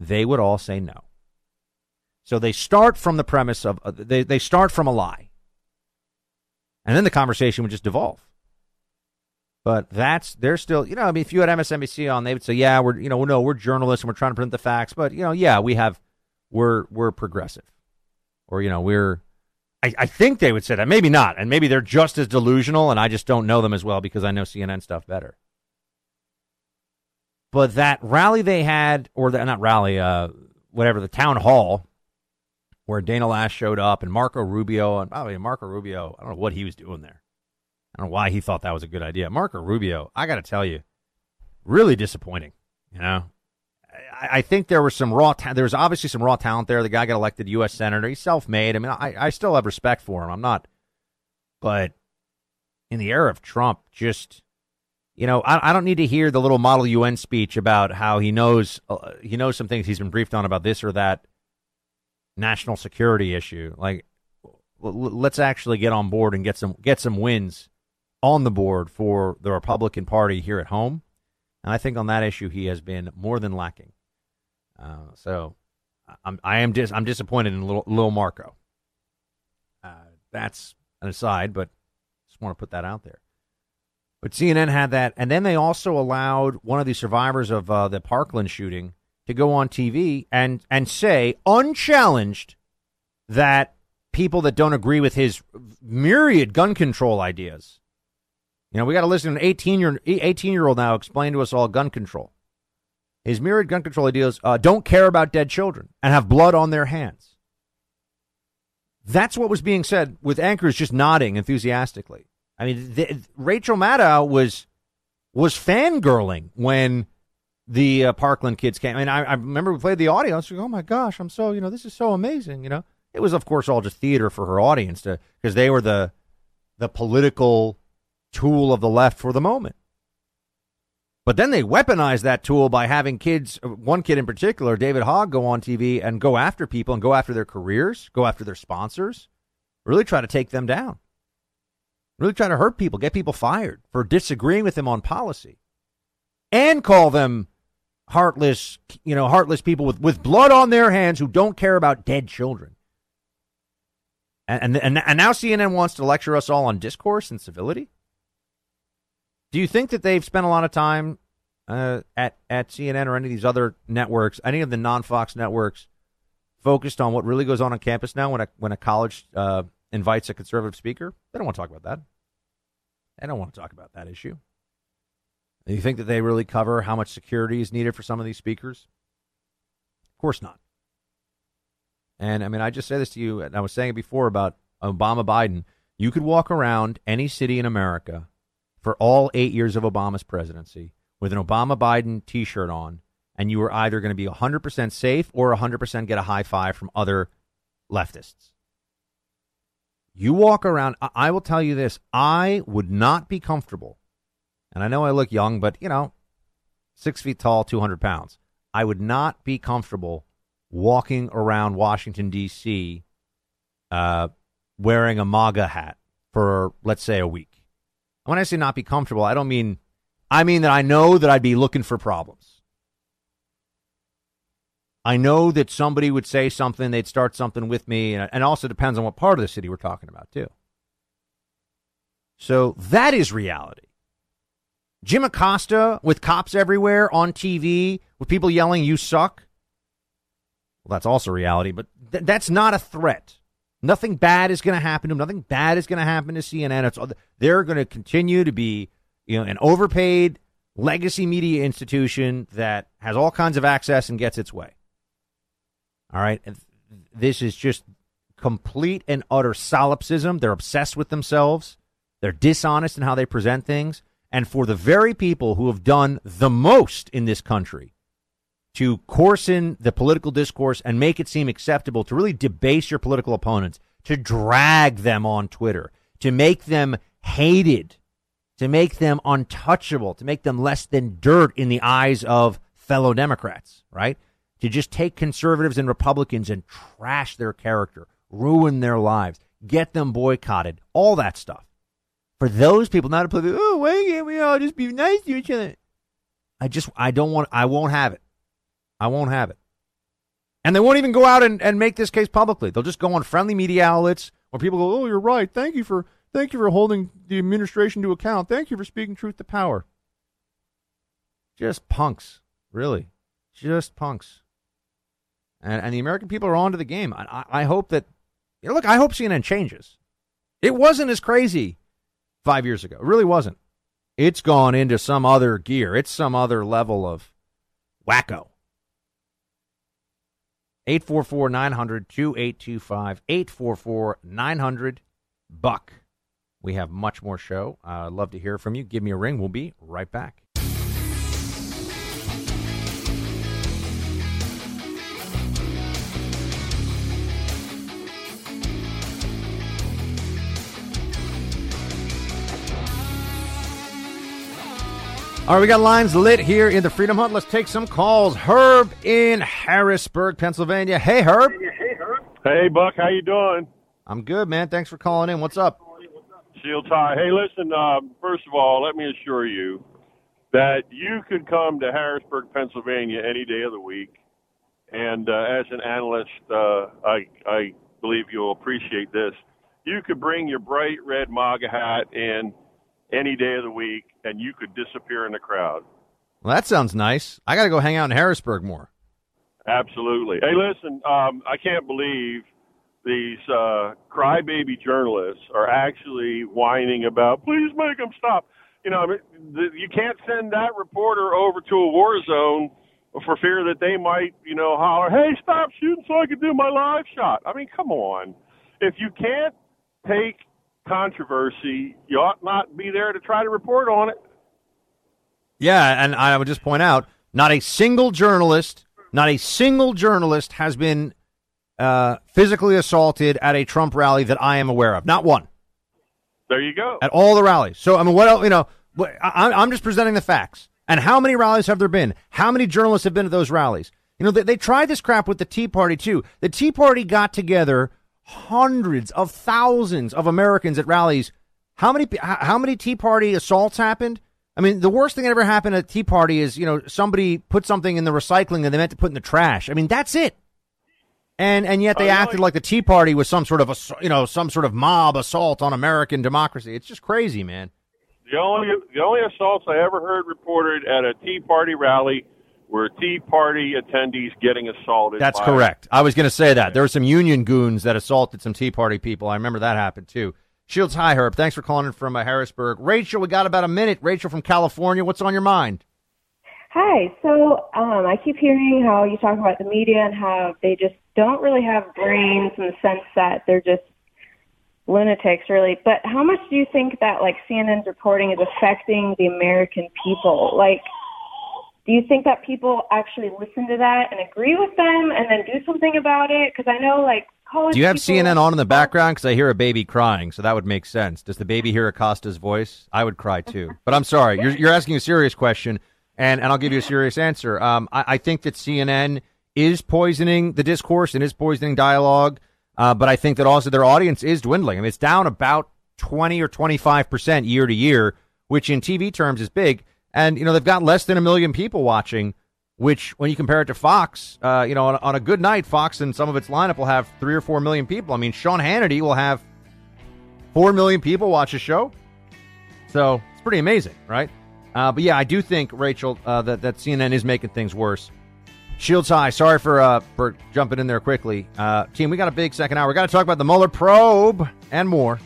They would all say no. So they start from the premise of, uh, they, they start from a lie. And then the conversation would just devolve. But that's, they're still, you know, I mean, if you had M S N B C on, they would say, yeah, we're, you know, no, we're journalists and we're trying to present the facts. But, you know, yeah, we have, we're, we're progressive. Or, you know, we're, I, I think they would say that. Maybe not. And maybe they're just as delusional and I just don't know them as well because I know C N N stuff better. But that rally they had, or the, not rally, uh, whatever, the town hall, where Dana Lash showed up and Marco Rubio, and probably Marco Rubio, I don't know what he was doing there. I don't know why he thought that was a good idea. Marco Rubio, I got to tell you, really disappointing. You know, I, I think there was some raw, ta- there was obviously some raw talent there. The guy got elected U S senator. He's self-made. I mean, I, I still have respect for him. I'm not, but in the era of Trump, just, you know, I, I don't need to hear the little Model U N speech about how he knows, uh, he knows some things he's been briefed on about this or that national security issue. Like, let's actually get on board and get some get some wins on the board for the Republican Party here at home. And I think on that issue he has been more than lacking. Uh, so I'm I am dis- I'm disappointed in little, little Marco. Uh, that's an aside, but just want to put that out there. But C N N had that, and then they also allowed one of the survivors of uh, the Parkland shooting to go on T V and, and say, unchallenged, that people that don't agree with his myriad gun control ideas. You know, we got to listen to an eighteen-year-old now explain to us all gun control. is myriad gun control ideals uh, don't care about dead children and have blood on their hands. That's what was being said, with anchors just nodding enthusiastically. I mean, the, Rachel Maddow was was fangirling when the uh, Parkland kids came. I mean, I, I remember we played the audio. I was like, oh, my gosh, I'm so, you know, this is so amazing, you know. It was, of course, all just theater for her audience to, because they were the the political tool of the left for the moment. But then they weaponized that tool by having kids, one kid in particular, David Hogg, go on T V and go after people and go after their careers, go after their sponsors, really try to take them down, really try to hurt people, get people fired for disagreeing with them on policy, and call them heartless, you know, heartless people with, with blood on their hands who don't care about dead children. And, and, and now C N N wants to lecture us all on discourse and civility. Do you think that they've spent a lot of time uh, at, at C N N or any of these other networks, any of the non-Fox networks, focused on what really goes on on campus now when a, when a college uh, invites a conservative speaker? They don't want to talk about that. They don't want to talk about that issue. Do you think that they really cover how much security is needed for some of these speakers? Of course not. And, I mean, I just say this to you, and I was saying it before about Obama Biden. You could walk around any city in America for all eight years of Obama's presidency with an Obama-Biden T-shirt on, and you were either going to be one hundred percent safe or one hundred percent get a high five from other leftists. You walk around, I, I will tell you this, I would not be comfortable, and I know I look young, but, you know, six feet tall, two hundred pounds. I would not be comfortable walking around Washington, D C, uh, wearing a MAGA hat for, let's say, a week. When I say not be comfortable, I don't mean, I mean that I know that I'd be looking for problems. I know that somebody would say something, they'd start something with me, and, and also depends on what part of the city we're talking about, too. So that is reality. Jim Acosta with cops everywhere on T V, with people yelling, you suck. Well, that's also reality, but th- that's not a threat. Nothing bad is going to happen to him. Nothing bad is going to happen to C N N. It's, they're going to continue to be, you know, an overpaid legacy media institution that has all kinds of access and gets its way. All right. And this is just complete and utter solipsism. They're obsessed with themselves. They're dishonest in how they present things. And for the very people who have done the most in this country to coarsen the political discourse and make it seem acceptable, to really debase your political opponents, to drag them on Twitter, to make them hated, to make them untouchable, to make them less than dirt in the eyes of fellow Democrats, right? To just take conservatives and Republicans and trash their character, ruin their lives, get them boycotted, all that stuff. For those people not to play, oh, why can't we all just be nice to each other? I just, I don't want, I won't have it. I won't have it. And they won't even go out and, and make this case publicly. They'll just go on friendly media outlets where people go, oh, you're right. Thank you for thank you for holding the administration to account. Thank you for speaking truth to power. Just punks, really. Just punks. And and the American people are on to the game. I, I, I hope that, you know, look, I hope C N N changes. It wasn't as crazy five years ago. It really wasn't. It's gone into some other gear. It's some other level of wacko. eight four four, nine hundred, two eight two five, eight four four, nine hundred, B U C K. We have much more show. I'd uh, love to hear from you. Give me a ring. We'll be right back. All right, we got lines lit here in the Freedom Hut. Let's take some calls. Herb in Harrisburg, Pennsylvania. Hey, Herb. Hey, Herb. Hey, Buck. How you doing? I'm good, man. Thanks for calling in. What's up? Shield tie. Hey, listen, uh, first of all, let me assure you that you could come to Harrisburg, Pennsylvania any day of the week. And uh, as an analyst, uh, I, I believe you'll appreciate this. You could bring your bright red MAGA hat in any day of the week, and you could disappear in the crowd. Well, that sounds nice. I got to go hang out in Harrisburg more. Absolutely. Hey, listen, um, I can't believe these uh, crybaby journalists are actually whining about, please make them stop. You know, I mean, the, you can't send that reporter over to a war zone for fear that they might, you know, holler, hey, stop shooting so I can do my live shot. I mean, come on. If you can't take controversy, you ought not be there to try to report on it. Yeah, and I would just point out, not a single journalist, not a single journalist has been uh, physically assaulted at a Trump rally that I am aware of. Not one. There you go. At all the rallies. So, I mean, what else, you know, I'm just presenting the facts. And how many rallies have there been? How many journalists have been at those rallies? You know, they, they tried this crap with the Tea Party, too. The Tea Party got together hundreds of thousands of Americans at rallies. How many how many Tea Party assaults happened? I mean, the worst thing that ever happened at a Tea Party is, you know, somebody put something in the recycling that they meant to put in the trash. I mean, that's it. And and yet they acted like the Tea Party was some sort of, a, you know, some sort of mob assault on American democracy. It's just crazy, man. The only the only assaults I ever heard reported at a Tea Party rally were Tea Party attendees getting assaulted. That's by correct. I was going to say that. There were some union goons that assaulted some Tea Party people. I remember that happened, too. Shields, hi, Herb. Thanks for calling in from uh, Harrisburg. Rachel, we got about a minute. Rachel from California, what's on your mind? Hi. So um, I keep hearing how you talk about the media and how they just don't really have brains in the sense that they're just lunatics, really. But how much do you think that, like, C N N's reporting is affecting the American people? Like, do you think that people actually listen to that and agree with them and then do something about it? Because I know, like, college Do you have people- C N N on in the background? Because I hear a baby crying, so that would make sense. Does the baby hear Acosta's voice? I would cry, too. But I'm sorry. You're, you're asking a serious question, and, and I'll give you a serious answer. Um, I, I think that C N N is poisoning the discourse and is poisoning dialogue. Uh, but I think that also their audience is dwindling. I mean, it's down about twenty or twenty-five percent year to year, which in T V terms is big. And, you know, they've got less than a million people watching, which when you compare it to Fox, uh, you know, on, on a good night, Fox and some of its lineup will have three or four million people. I mean, Sean Hannity will have four million people watch his show. So it's pretty amazing, right? Uh, but, yeah, I do think, Rachel, uh, that, that C N N is making things worse. Shields high. Sorry for uh, for jumping in there quickly. Uh, team, we got a big second hour. We got to talk about the Mueller probe and more.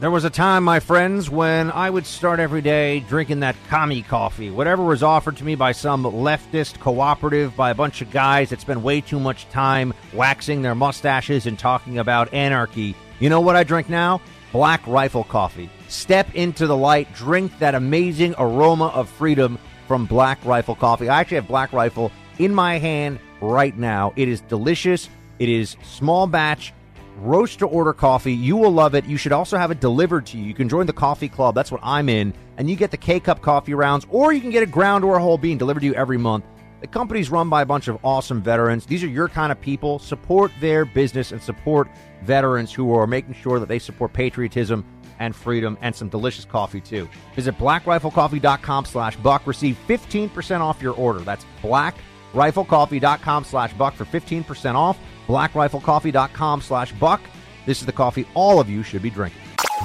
There was a time, my friends, when I would start every day drinking that commie coffee, whatever was offered to me by some leftist cooperative, by a bunch of guys that spend way too much time waxing their mustaches and talking about anarchy. You know what I drink now? Black Rifle Coffee. Step into the light. Drink that amazing aroma of freedom from Black Rifle Coffee. I actually have Black Rifle in my hand right now. It is delicious. It is small batch, roast to order coffee. You will love it. You should also have it delivered to you. You can join the coffee club. That's what I'm in. And you get the K-Cup coffee rounds, or you can get a ground or a whole bean delivered to you every month. The company's run by a bunch of awesome veterans. These are your kind of people. Support their business and support veterans who are making sure that they support patriotism and freedom, and some delicious coffee, too. Visit black rifle coffee dot com slash buck. Receive fifteen percent off your order. That's black rifle coffee dot com slash buck for fifteen percent off. black rifle coffee dot com slash buck. This is the coffee all of you should be drinking.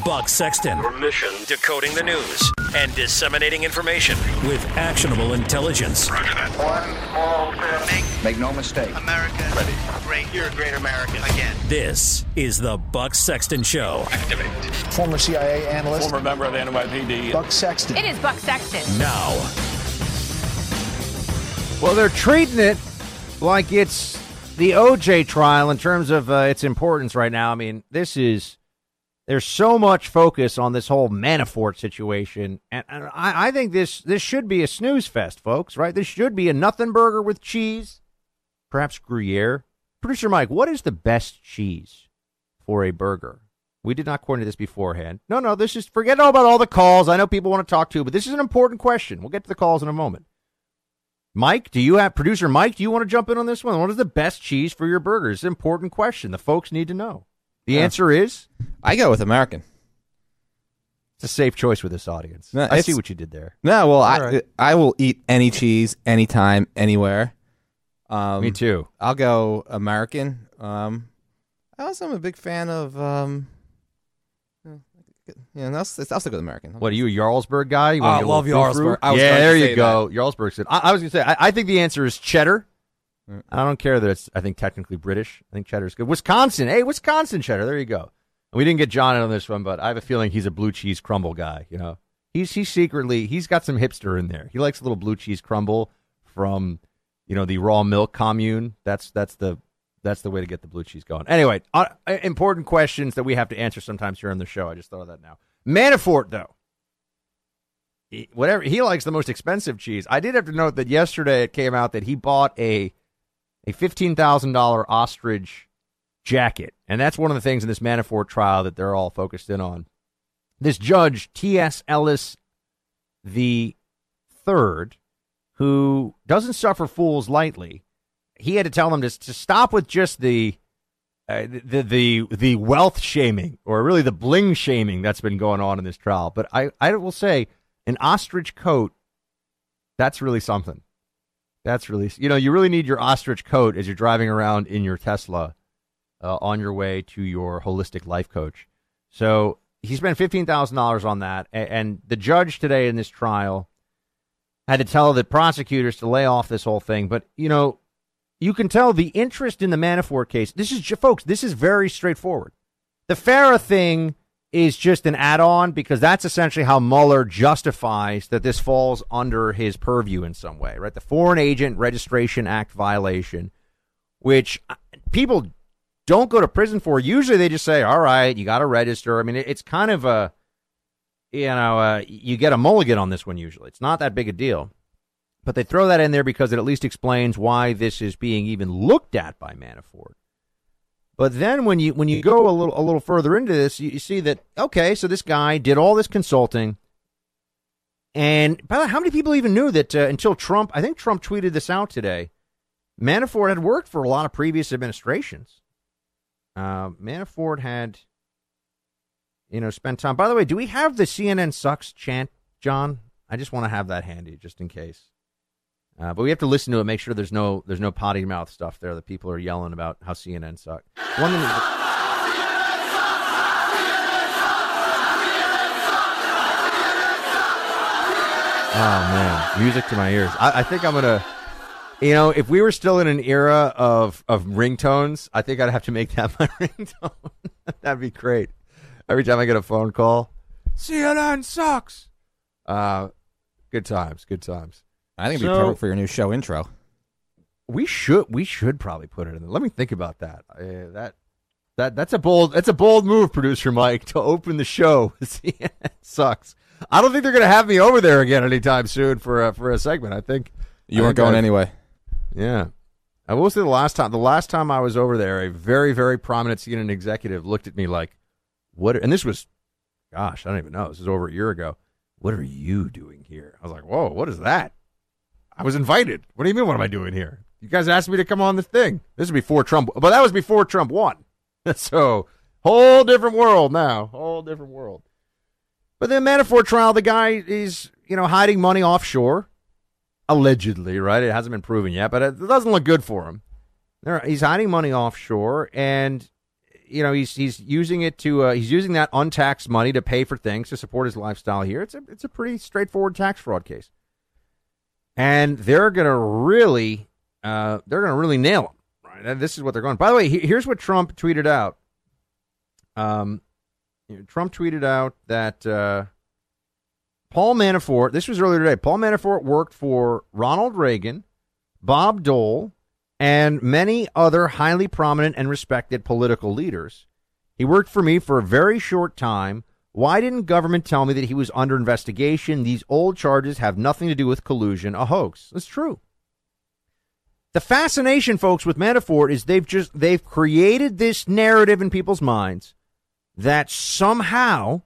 Buck Sexton. Your mission, decoding the news and disseminating information with actionable intelligence. Roger that. One small step. Make no mistake. America. Ready. Great. You're a great American. Again. This is the Buck Sexton Show. Activate. Former C I A analyst. Former member of the N Y P D. Buck Sexton. It is Buck Sexton. Now. Well, they're treating it like it's the O J trial in terms of uh, its importance right now. I mean, this is... There's so much focus on this whole Manafort situation, and, and I, I think this this should be a snooze fest, folks, right? This should be a nothing burger with cheese, perhaps Gruyere. Producer Mike, what is the best cheese for a burger? We did not coordinate this beforehand. No, no, this is, forget all about all the calls. I know people want to talk to, but this is an important question. We'll get to the calls in a moment. Mike, do you have, producer Mike, do you want to jump in on this one? What is the best cheese for your burgers? It's an important question. The folks need to know. The answer is? I go with American. It's a safe choice with this audience. No, I see what you did there. No, well, I, right. I will eat any cheese, anytime, anywhere. Um, Me too. I'll go American. Um, I also am a big fan of, um, you know, I'll, I'll stick with American. What, are you a Jarlsberg guy? You oh, I love Jarlsberg. I was yeah, there you go. That. Jarlsberg said, I, I was going to say, I, I think the answer is cheddar. I don't care that it's, I think, technically British. I think cheddar's good. Wisconsin. Hey, Wisconsin cheddar. There you go. And we didn't get John in on this one, but I have a feeling he's a blue cheese crumble guy, you know. He's, he's secretly, he's got some hipster in there. He likes a little blue cheese crumble from, you know, the raw milk commune. That's that's the that's the way to get the blue cheese going. Anyway, uh, important questions that we have to answer sometimes here on the show. I just thought of that now. Manafort, though, he, whatever he likes the most expensive cheese. I did have to note that yesterday it came out that he bought a a fifteen thousand dollars ostrich jacket, and that's one of the things in this Manafort trial that they're all focused in on. This judge, T S. Ellis the third, who doesn't suffer fools lightly, he had to tell them to, to stop with just the, uh, the the the wealth shaming, or really the bling shaming that's been going on in this trial. But I, I will say, an ostrich coat, that's really something. That's really, you know, you really need your ostrich coat as you're driving around in your Tesla uh, on your way to your holistic life coach. So he spent fifteen thousand dollars on that, and the judge today in this trial had to tell the prosecutors to lay off this whole thing. But, you know, you can tell the interest in the Manafort case. This is, folks, this is very straightforward. The Farah thing is just an add-on because that's essentially how Mueller justifies that this falls under his purview in some way, right? The Foreign Agent Registration Act violation, which people don't go to prison for. Usually they just say, all right, you got to register. I mean, it's kind of a, you know, uh, you get a mulligan on this one usually. It's not that big a deal. But they throw that in there because it at least explains why this is being even looked at by Manafort. But then when you when you go a little a little further into this, you, you see that, okay, so this guy did all this consulting. And by the way, how many people even knew that uh, until Trump, I think Trump tweeted this out today, Manafort had worked for a lot of previous administrations. Uh, Manafort had, you know, spent time. By the way, do we have the C N N sucks chant, John? I just want to have that handy just in case. Uh, but we have to listen to it, make sure there's no there's no potty mouth stuff there that people are yelling about how C N N sucks. One thing that... Oh, man. Music to my ears. I, I think I'm going to... You know, if we were still in an era of, of ringtones, I think I'd have to make that my ringtone. That'd be great. Every time I get a phone call, C N N sucks. Uh, good times, good times. I think it'd so, be perfect for your new show intro. We should, we should probably put it in there. Let me think about that. Uh, that, that, that's a bold, that's a bold move, producer Mike, to open the show with C N N sucks. I don't think they're gonna have me over there again anytime soon for uh, for a segment. I think you weren't going I've, anyway. Yeah. I will say the last time, the last time I was over there, a very, very prominent C N N executive looked at me like, what? Are, and this was, gosh, I don't even know. This was over a year ago. What are you doing here? I was like, whoa, what is that? I was invited. What do you mean? What am I doing here? You guys asked me to come on this thing. This was before Trump, but that was before Trump won. So whole different world now, whole different world. But the Manafort trial, the guy is, you know, hiding money offshore. Allegedly, right? It hasn't been proven yet, but it doesn't look good for him. There, he's hiding money offshore, and you know he's he's using it to uh, he's using that untaxed money to pay for things to support his lifestyle here. It's a it's a pretty straightforward tax fraud case, and they're gonna really uh, they're gonna really nail him, right? And this is what they're going. By the way, here's what Trump tweeted out. Um, Trump tweeted out that. Uh, Paul Manafort, this was earlier today, Paul Manafort worked for Ronald Reagan, Bob Dole, and many other highly prominent and respected political leaders. He worked for me for a very short time. Why didn't government tell me that he was under investigation? These old charges have nothing to do with collusion, a hoax. That's true. The fascination, folks, with Manafort is they've just, they've created this narrative in people's minds that somehow...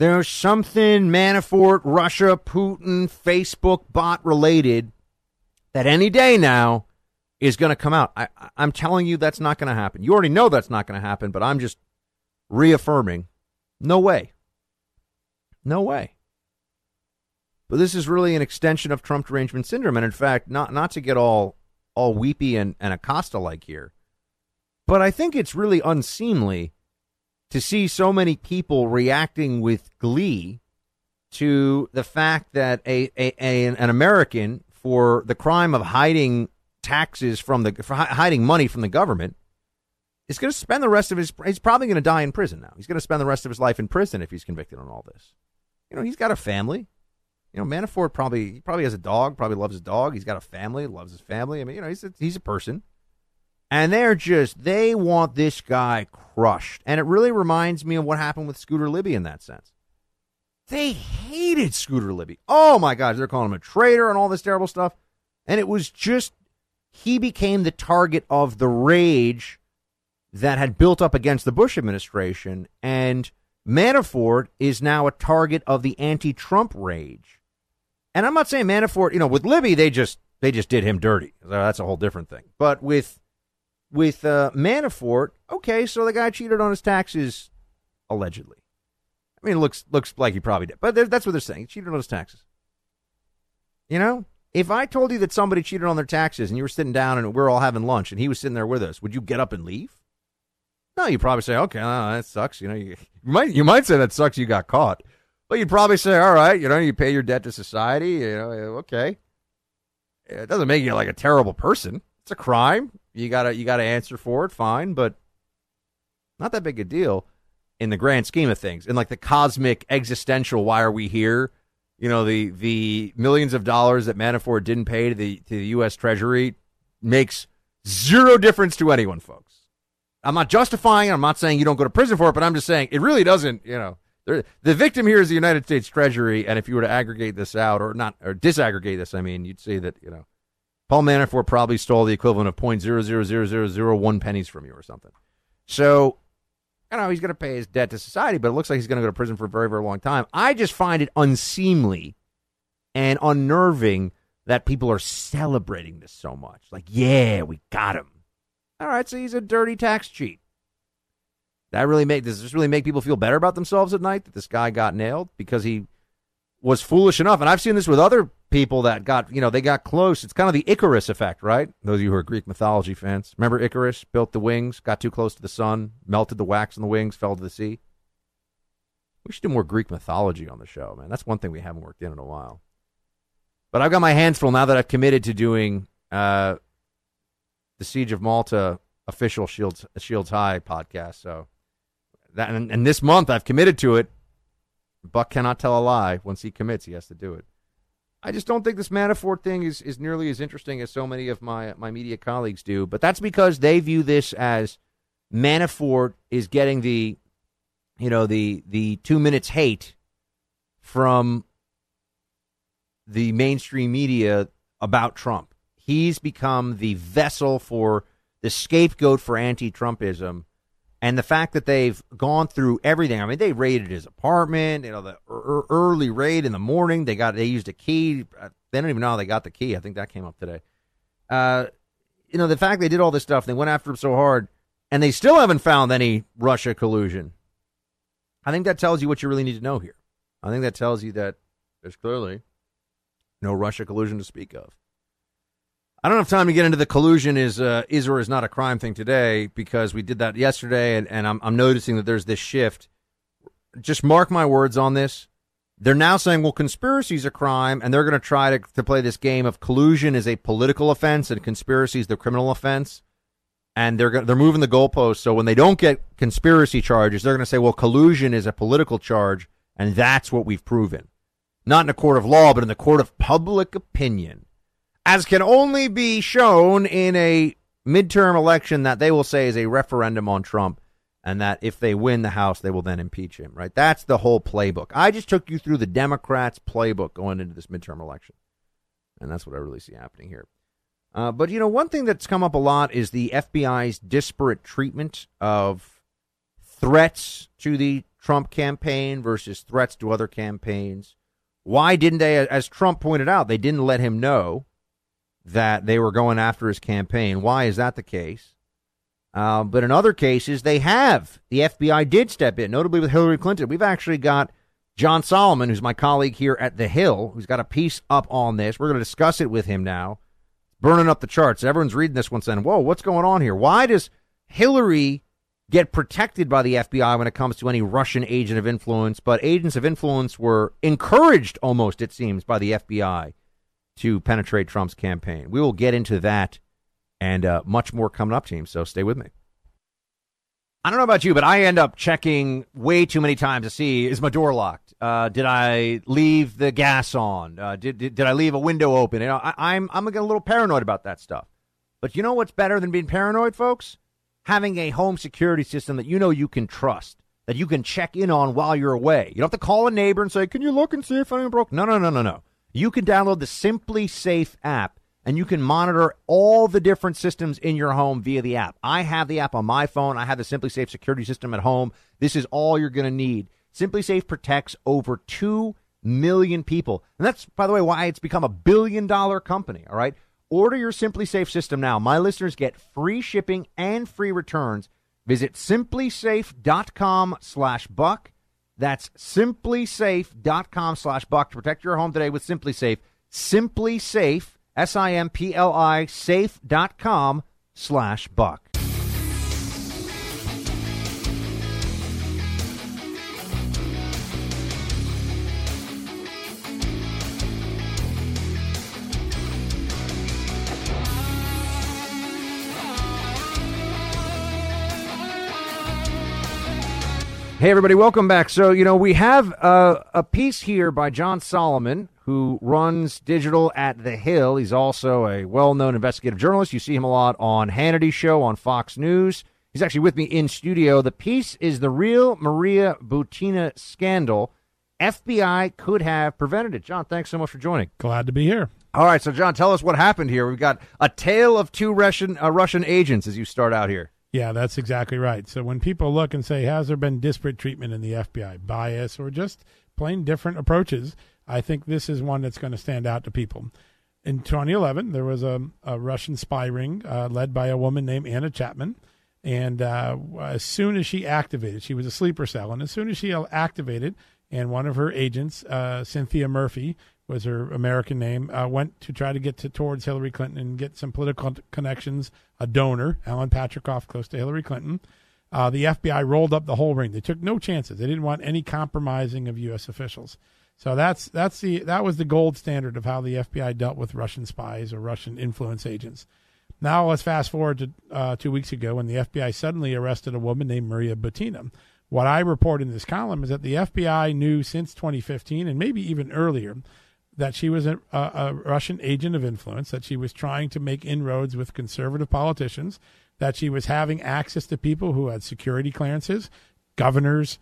there's something Manafort, Russia, Putin, Facebook bot related that any day now is going to come out. I, I'm telling you that's not going to happen. You already know that's not going to happen, but I'm just reaffirming. No way. No way. But this is really an extension of Trump derangement syndrome. And in fact, not not to get all, all weepy and, and Acosta-like here, but I think it's really unseemly to see so many people reacting with glee to the fact that a, a, a an American, for the crime of hiding taxes from the for hiding money from the government, is going to spend the rest of his he's probably going to die in prison now. He's going to spend the rest of his life in prison if he's convicted on all this. you know, he's got a family. You know, Manafort probably he probably has a dog, probably loves his dog. He's got a family, loves his family. I mean, you know, he's a, he's a person. And they're just, they want this guy crushed. And it really reminds me of what happened with Scooter Libby in that sense. They hated Scooter Libby. Oh, my gosh, they're calling him a traitor and all this terrible stuff. And it was just, he became the target of the rage that had built up against the Bush administration. And Manafort is now a target of the anti-Trump rage. And I'm not saying Manafort, you know, with Libby, they just they just did him dirty. That's a whole different thing. But with with uh, Manafort, okay, so the guy cheated on his taxes, allegedly. I mean, it looks, looks like he probably did. But that's what they're saying. He cheated on his taxes. You know, if I told you that somebody cheated on their taxes and you were sitting down and we're all having lunch and he was sitting there with us, would you get up and leave? No, you'd probably say, okay, no, that sucks. You know, you, you might you might say that sucks you got caught. But you'd probably say, all right, you know, you pay your debt to society. You know, okay. It doesn't make you like a terrible person. It's a crime. You gotta you gotta answer for it, fine, but not that big a deal in the grand scheme of things. In like the cosmic existential, why are we here? You know, the the millions of dollars that Manafort didn't pay to the to the U S Treasury makes zero difference to anyone, folks. I'm not justifying it. I'm not saying you don't go to prison for it, but I'm just saying it really doesn't, you know. The victim here is the United States Treasury, and if you were to aggregate this out, or not, or disaggregate this, I mean, you'd see that, you know, Paul Manafort probably stole the equivalent of zero point zero zero zero zero zero one pennies from you or something. So, I don't know, he's going to pay his debt to society, but it looks like he's going to go to prison for a very, very long time. I just find it unseemly and unnerving that people are celebrating this so much. Like, yeah, we got him. All right, so he's a dirty tax cheat. That really make does this really make people feel better about themselves at night that this guy got nailed because he was foolish enough? And I've seen this with other people that got, you know, they got close. It's kind of the Icarus effect, right? Those of you who are Greek mythology fans, remember Icarus built the wings, got too close to the sun, melted the wax on the wings, fell to the sea. We should do more Greek mythology on the show, man. That's one thing we haven't worked in in a while. But I've got my hands full now that I've committed to doing uh, the Siege of Malta official Shields Shields High podcast. So that and, and this month I've committed to it. Buck cannot tell a lie. Once he commits, he has to do it. I just don't think this Manafort thing is, is nearly as interesting as so many of my my media colleagues do. But that's because they view this as Manafort is getting the, you know, the the two minutes hate from the mainstream media about Trump. He's become the vessel for the scapegoat for anti-Trumpism. And the fact that they've gone through everything. I mean, they raided his apartment, you know, the er- early raid in the morning. They got, they used a key. They don't even know how they got the key. I think that came up today. Uh, you know, the fact they did all this stuff, they went after him so hard, and they still haven't found any Russia collusion. I think that tells you what you really need to know here. I think that tells you that there's clearly no Russia collusion to speak of. I don't have time to get into the collusion is uh, is or is not a crime thing today because we did that yesterday, and, and I'm, I'm noticing that there's this shift. Just mark my words on this. They're now saying, well, conspiracy is a crime, and they're going to try to to play this game of collusion is a political offense and conspiracy is the criminal offense. And they're, they're moving the goalposts, so when they don't get conspiracy charges, they're going to say, well, collusion is a political charge, and that's what we've proven. Not in a court of law, but in the court of public opinion. As can only be shown in a midterm election that they will say is a referendum on Trump, and that if they win the House, they will then impeach him, right? That's the whole playbook. I just took you through the Democrats' playbook going into this midterm election, and that's what I really see happening here. Uh, but, you know, one thing that's come up a lot is the F B I's disparate treatment of threats to the Trump campaign versus threats to other campaigns. Why didn't they, as Trump pointed out, they didn't let him know that they were going after his campaign. Why is that the case? Uh, but in other cases, they have. The F B I did step in, notably with Hillary Clinton. We've actually got John Solomon, who's my colleague here at The Hill, who's got a piece up on this. We're going to discuss it with him now. Burning up the charts. Everyone's reading this one saying, whoa, what's going on here? Why does Hillary get protected by the F B I when it comes to any Russian agent of influence? But agents of influence were encouraged almost, it seems, by the F B I to penetrate Trump's campaign. We will get into that and uh, much more coming up, team, so stay with me. I don't know about you, but I end up checking way too many times to see, is my door locked? Uh, did I leave the gas on? Uh, did, did did I leave a window open? You know, I, I'm I'm a little paranoid about that stuff. But you know what's better than being paranoid, folks? Having a home security system that you know you can trust, that you can check in on while you're away. You don't have to call a neighbor and say, can you look and see if anything broke? No, no, no, no, no. You can download the SimpliSafe app, and you can monitor all the different systems in your home via the app. I have the app on my phone. I have the SimpliSafe security system at home. This is all you're going to need. SimpliSafe protects over two million people. And that's, by the way, why it's become a billion-dollar company, all right? Order your SimpliSafe system now. My listeners get free shipping and free returns. Visit SimpliSafe.com slash Buck. That's SimpliSafe.com slash Buck to protect your home today with SimpliSafe. SimpliSafe. S I M P L I safe.com slash buck. Hey, everybody, welcome back. So, you know, we have uh, a piece here by John Solomon, who runs digital at The Hill. He's also a well-known investigative journalist. You see him a lot on Hannity's show on Fox News. He's actually with me in studio. The piece is The Real Maria Butina Scandal. F B I Could Have Prevented It. John, thanks so much for joining. Glad to be here. All right, so, John, tell us what happened here. We've got a tale of two Russian uh, Russian agents as you start out here. Yeah, that's exactly right. So when people look and say, has there been disparate treatment in the F B I, bias, or just plain different approaches, I think this is one that's going to stand out to people. In twenty eleven, there was a, a Russian spy ring uh, led by a woman named Anna Chapman. And uh, as soon as she activated, she was a sleeper cell. And as soon as she activated, and one of her agents, uh, Cynthia Murphy, was her American name, uh, went to try to get to, towards Hillary Clinton and get some political connections, a donor, Alan Patrickoff, close to Hillary Clinton. Uh, the F B I rolled up the whole ring. They took no chances. They didn't want any compromising of U S officials. So that's that's the that was the gold standard of how the F B I dealt with Russian spies or Russian influence agents. Now let's fast forward to uh, two weeks ago when the F B I suddenly arrested a woman named Maria Butina. What I report in this column is that the F B I knew since twenty fifteen and maybe even earlier that she was a, a, a Russian agent of influence, that she was trying to make inroads with conservative politicians, that she was having access to people who had security clearances, governors,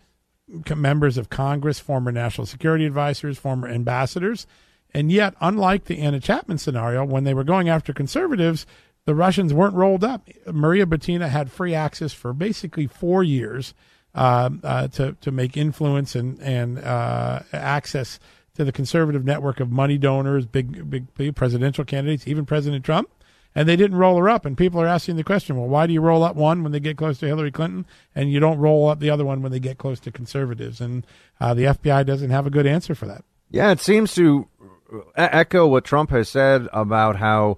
members of Congress, former national security advisors, former ambassadors. And yet, unlike the Anna Chapman scenario, when they were going after conservatives, the Russians weren't rolled up. Maria Butina had free access for basically four years uh, uh, to, to make influence and, and uh, access to the conservative network of money donors, big, big, big presidential candidates, even President Trump, and they didn't roll her up. And people are asking the question, well, why do you roll up one when they get close to Hillary Clinton and you don't roll up the other one when they get close to conservatives? And uh, the F B I doesn't have a good answer for that. Yeah, it seems to echo what Trump has said about how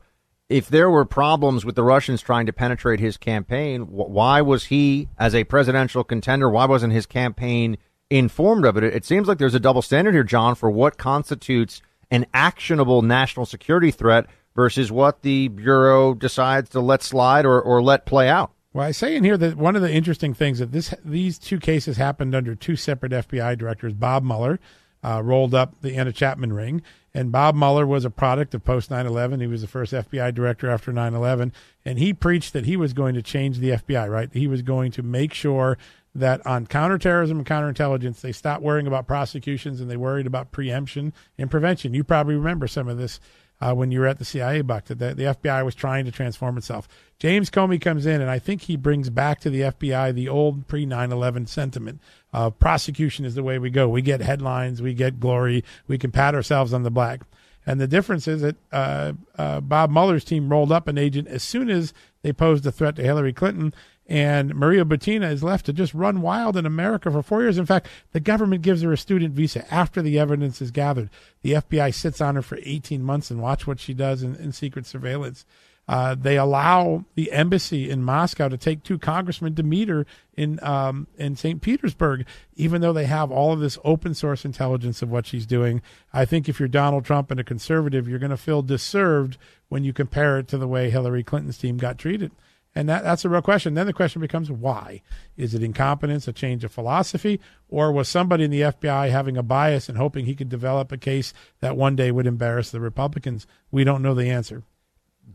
if there were problems with the Russians trying to penetrate his campaign, why was he, as a presidential contender, why wasn't his campaign informed of it? It seems like there's a double standard here, John, for what constitutes an actionable national security threat versus what the Bureau decides to let slide or, or let play out. Well, I say in here that one of the interesting things that this these two cases happened under two separate F B I directors. Bob Mueller uh, rolled up the Anna Chapman ring, and Bob Mueller was a product of post nine eleven. He was the first F B I director after nine eleven, and he preached that he was going to change the F B I, right? He was going to make sure that on counterterrorism and counterintelligence, they stopped worrying about prosecutions and they worried about preemption and prevention. You probably remember some of this uh, when you were at the C I A, Buck, that the, the F B I was trying to transform itself. James Comey comes in, and I think he brings back to the F B I the old pre nine eleven sentiment of prosecution is the way we go. We get headlines, we get glory, we can pat ourselves on the back. And the difference is that uh, uh, Bob Mueller's team rolled up an agent as soon as they posed a threat to Hillary Clinton, and Maria Butina is left to just run wild in America for four years. In fact, the government gives her a student visa after the evidence is gathered. The F B I sits on her for eighteen months and watch what she does in, in secret surveillance. Uh, they allow the embassy in Moscow to take two congressmen to meet her in, um, in Saint Petersburg, even though they have all of this open source intelligence of what she's doing. I think if you're Donald Trump and a conservative, you're going to feel deserved when you compare it to the way Hillary Clinton's team got treated. And that, that's a real question. Then the question becomes, why? Is it incompetence, a change of philosophy, or was somebody in the F B I having a bias and hoping he could develop a case that one day would embarrass the Republicans? We don't know the answer.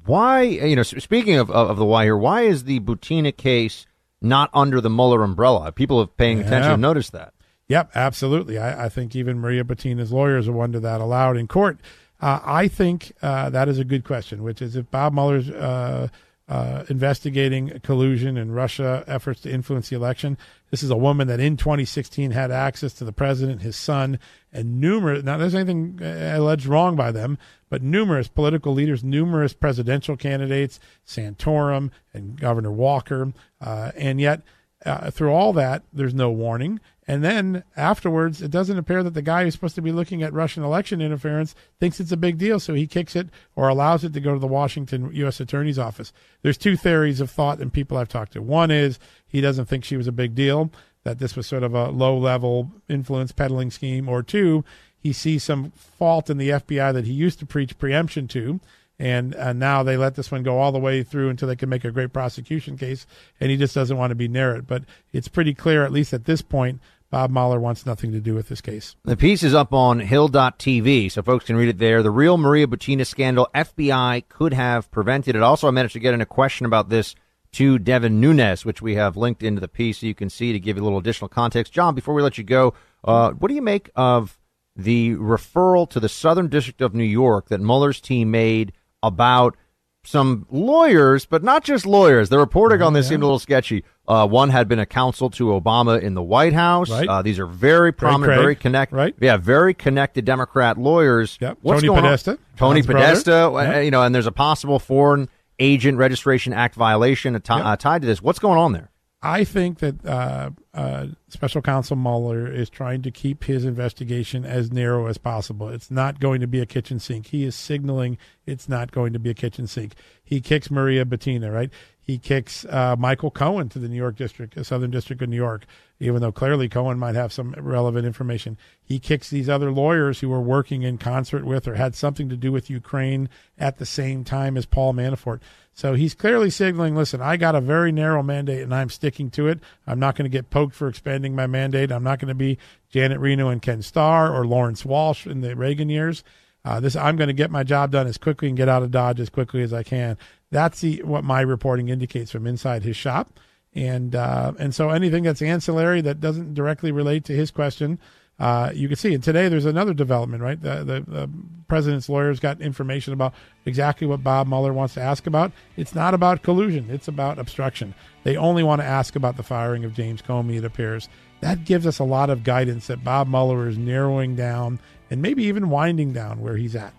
Why, you know, speaking of, of, of the why here, why is the Butina case not under the Mueller umbrella? People are paying yeah. attention have noticed that. Yep, absolutely. I, I think even Maria Butina's lawyers are wonder that aloud in court. Uh, I think uh, that is a good question, which is if Bob Mueller's uh, uh, investigating collusion and Russia efforts to influence the election, this is a woman that in twenty sixteen had access to the president, his son, and numerous, now there's anything alleged wrong by them, but numerous political leaders, numerous presidential candidates, Santorum and Governor Walker, uh, and yet uh, through all that, there's no warning. And then afterwards, it doesn't appear that the guy who's supposed to be looking at Russian election interference thinks it's a big deal, so he kicks it or allows it to go to the Washington U S Attorney's Office. There's two theories of thought in people I've talked to. One is he doesn't think she was a big deal, that this was sort of a low-level influence peddling scheme. Or two, he sees some fault in the F B I that he used to preach preemption to, and uh, now they let this one go all the way through until they can make a great prosecution case, and he just doesn't want to be near it. But it's pretty clear, at least at this point, Bob Mueller wants nothing to do with this case. The piece is up on Hill dot T V, so folks can read it there. The Real Maria Butina Scandal, F B I Could Have Prevented It. Also, I managed to get in a question about this to Devin Nunes, which we have linked into the piece so you can see to give you a little additional context. John, before we let you go, uh, what do you make of the referral to the Southern District of New York that Mueller's team made about some lawyers, but not just lawyers? The reporting oh, on this yeah. seemed a little sketchy. Uh, one had been a counsel to Obama in the White House. Right. Uh, these are very prominent, Craig, very connected, right? Yeah, very connected Democrat lawyers. Yep. What's Tony going Podesta, on? Tony John's Podesta, yep. you know, and there's a possible Foreign Agent Registration Act violation t- yep. uh, tied to this. What's going on there? I think that uh, uh, Special Counsel Mueller is trying to keep his investigation as narrow as possible. It's not going to be a kitchen sink. He is signaling it's not going to be a kitchen sink. He kicks Maria Butina, right? He kicks uh, Michael Cohen to the New York District, Southern District of New York, even though clearly Cohen might have some relevant information. He kicks these other lawyers who were working in concert with or had something to do with Ukraine at the same time as Paul Manafort. So he's clearly signaling, listen, I got a very narrow mandate and I'm sticking to it. I'm not going to get poked for expanding my mandate. I'm not going to be Janet Reno and Ken Starr or Lawrence Walsh in the Reagan years. Uh, this I'm going to get my job done as quickly and get out of Dodge as quickly as I can. That's the, what my reporting indicates from inside his shop. And uh, and so anything that's ancillary that doesn't directly relate to his question, uh, you can see. And today there's another development, right? The, the, the president's lawyers got information about exactly what Bob Mueller wants to ask about. It's not about collusion. It's about obstruction. They only want to ask about the firing of James Comey, it appears. That gives us a lot of guidance that Bob Mueller is narrowing down and maybe even winding down where he's at.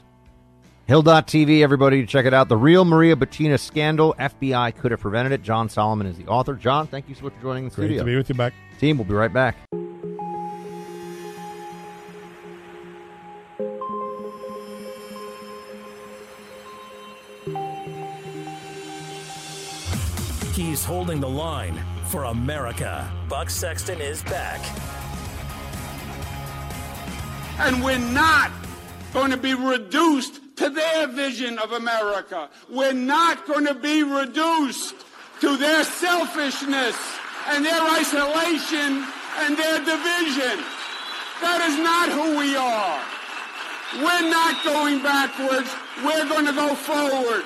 Hill dot T V, everybody, check it out. The Real Maria Butina Scandal, F B I Could Have Prevented It. John Solomon is the author. John, thank you so much for joining the Great studio. Great to be with you, Buck. Team, we'll be right back. He's holding the line for America. Buck Sexton is back. And we're not going to be reduced to their vision of America. We're not going to be reduced to their selfishness and their isolation and their division. That is not who we are. We're not going backwards. We're going to go forward.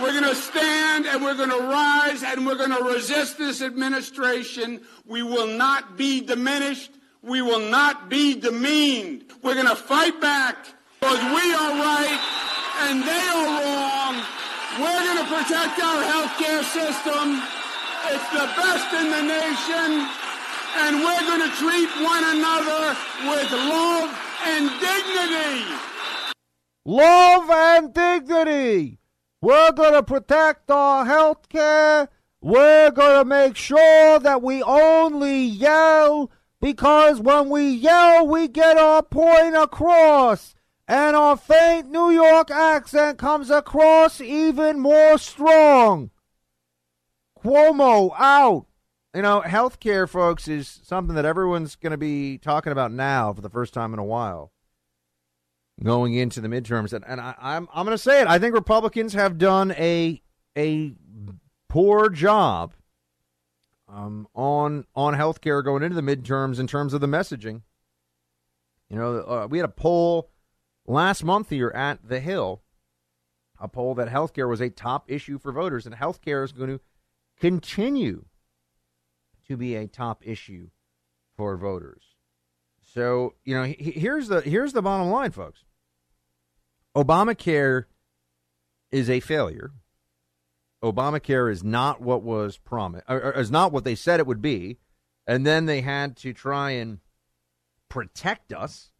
We're going to stand and we're going to rise and we're going to resist this administration. We will not be diminished. We will not be demeaned. We're going to fight back because we are right and they are wrong. We're going to protect our health care system. It's the best in the nation. And we're going to treat one another with love and dignity. Love and dignity. We're going to protect our health care. We're going to make sure that we only yell, because when we yell, we get our point across, and our faint New York accent comes across even more strong. Cuomo out. You know, healthcare, folks, is something that everyone's going to be talking about now for the first time in a while, going into the midterms. And, and I, I'm I'm going to say it. I think Republicans have done a a poor job um, on on health care going into the midterms in terms of the messaging. You know, uh, we had a poll last month here at The Hill, a poll that health care was a top issue for voters, and health care is going to continue to be a top issue for voters. So, you know, he, here's the here's the bottom line, folks. Obamacare is a failure. Obamacare is not what was promised, or is not what they said it would be, and then they had to try and protect us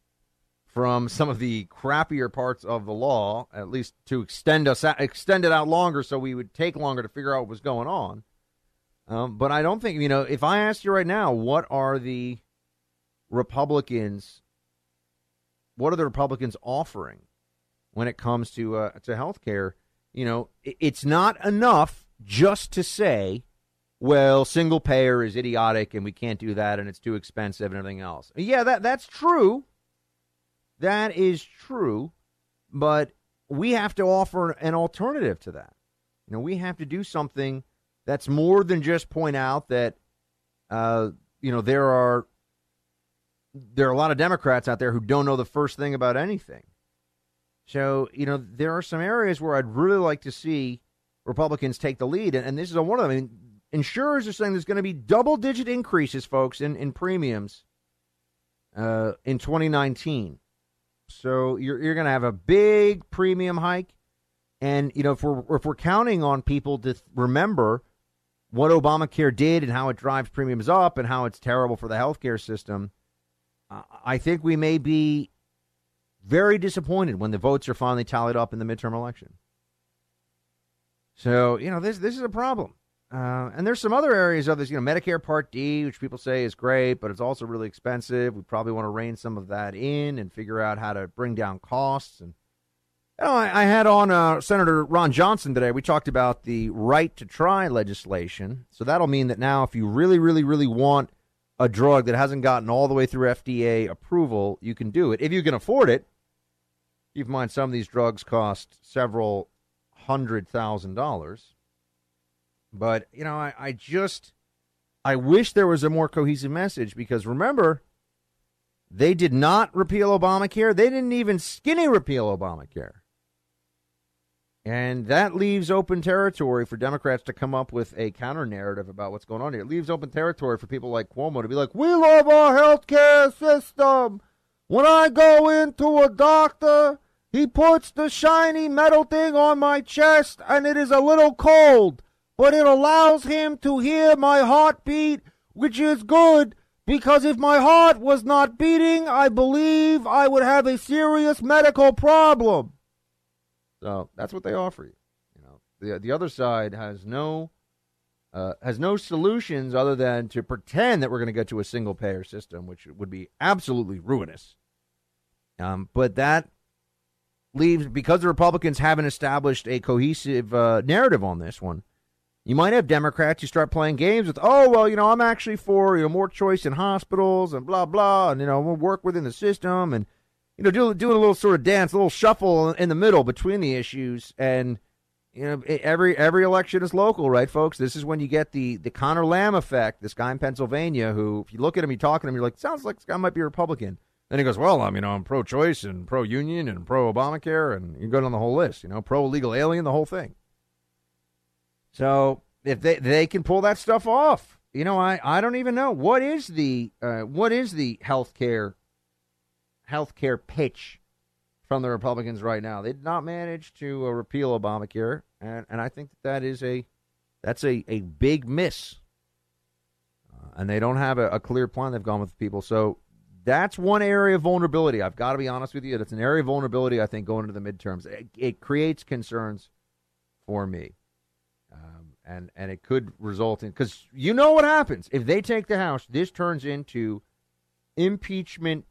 from some of the crappier parts of the law, at least to extend us out, extend it out longer so we would take longer to figure out what was going on. Um, but I don't think, you know, if I asked you right now, what are the Republicans, what are the Republicans offering when it comes to uh, to health care? You know, it's not enough just to say, well, single payer is idiotic and we can't do that and it's too expensive and everything else. Yeah, that that's true. That is true, but we have to offer an alternative to that. You know, we have to do something that's more than just point out that, uh, you know, there are there are a lot of Democrats out there who don't know the first thing about anything. So, you know, there are some areas where I'd really like to see Republicans take the lead, and, and this is on one of them. I mean, insurers are saying there's going to be double-digit increases, folks, in, in premiums uh, in twenty nineteen. So you're you're going to have a big premium hike, and you know if we're if we're counting on people to th- remember what Obamacare did and how it drives premiums up and how it's terrible for the healthcare system, uh, I think we may be very disappointed when the votes are finally tallied up in the midterm election. So you know this this is a problem, uh, and there's some other areas of this. You know, Medicare Part D, which people say is great, but it's also really expensive. We probably want to rein some of that in and figure out how to bring down costs. And you know, I, I had on uh, Senator Ron Johnson today. We talked about the right to try legislation. So that'll mean that now, if you really, really, really want a drug that hasn't gotten all the way through F D A approval, you can do it if you can afford it. Keep in mind, some of these drugs cost several hundred thousand dollars. But, you know, I, I just, I wish there was a more cohesive message, because remember, they did not repeal Obamacare. They didn't even skinny repeal Obamacare. And that leaves open territory for Democrats to come up with a counter-narrative about what's going on here. It leaves open territory for people like Cuomo to be like, we love our healthcare system. When I go into a doctor, he puts the shiny metal thing on my chest, and it is a little cold, but it allows him to hear my heartbeat, which is good, because if my heart was not beating, I believe I would have a serious medical problem. So that's what they offer you. You know, the the other side has no uh, has no solutions other than to pretend that we're going to get to a single payer system, which would be absolutely ruinous. Um, but that leaves, because the Republicans haven't established a cohesive uh, narrative on this one, you might have Democrats who start playing games with, oh, well, you know, I'm actually for, you know, more choice in hospitals and blah, blah, and, you know, we'll work within the system, and, you know, do, doing a little sort of dance, a little shuffle in the middle between the issues. And, you know, every every election is local, right, folks? This is when you get the, the Conor Lamb effect, this guy in Pennsylvania who, if you look at him, you're talking to him, you're like, sounds like this guy might be a Republican. Then he goes, well, I'm, you know, I'm pro-choice and pro-union and pro-Obamacare, and you go down the whole list, you know, pro-illegal alien, the whole thing. So if they, they can pull that stuff off, you know, I, I don't even know. What is the uh, what is the healthcare healthcare pitch from the Republicans right now? They did not manage to uh, repeal Obamacare, and, and I think that, that is a that's a, a big miss. Uh, and they don't have a, a clear plan they've gone with people. So that's one area of vulnerability. I've got to be honest with you. That's an area of vulnerability, I think, going into the midterms. It, it creates concerns for me. Um, and, and it could result in, because you know what happens. If they take the House, this turns into impeachment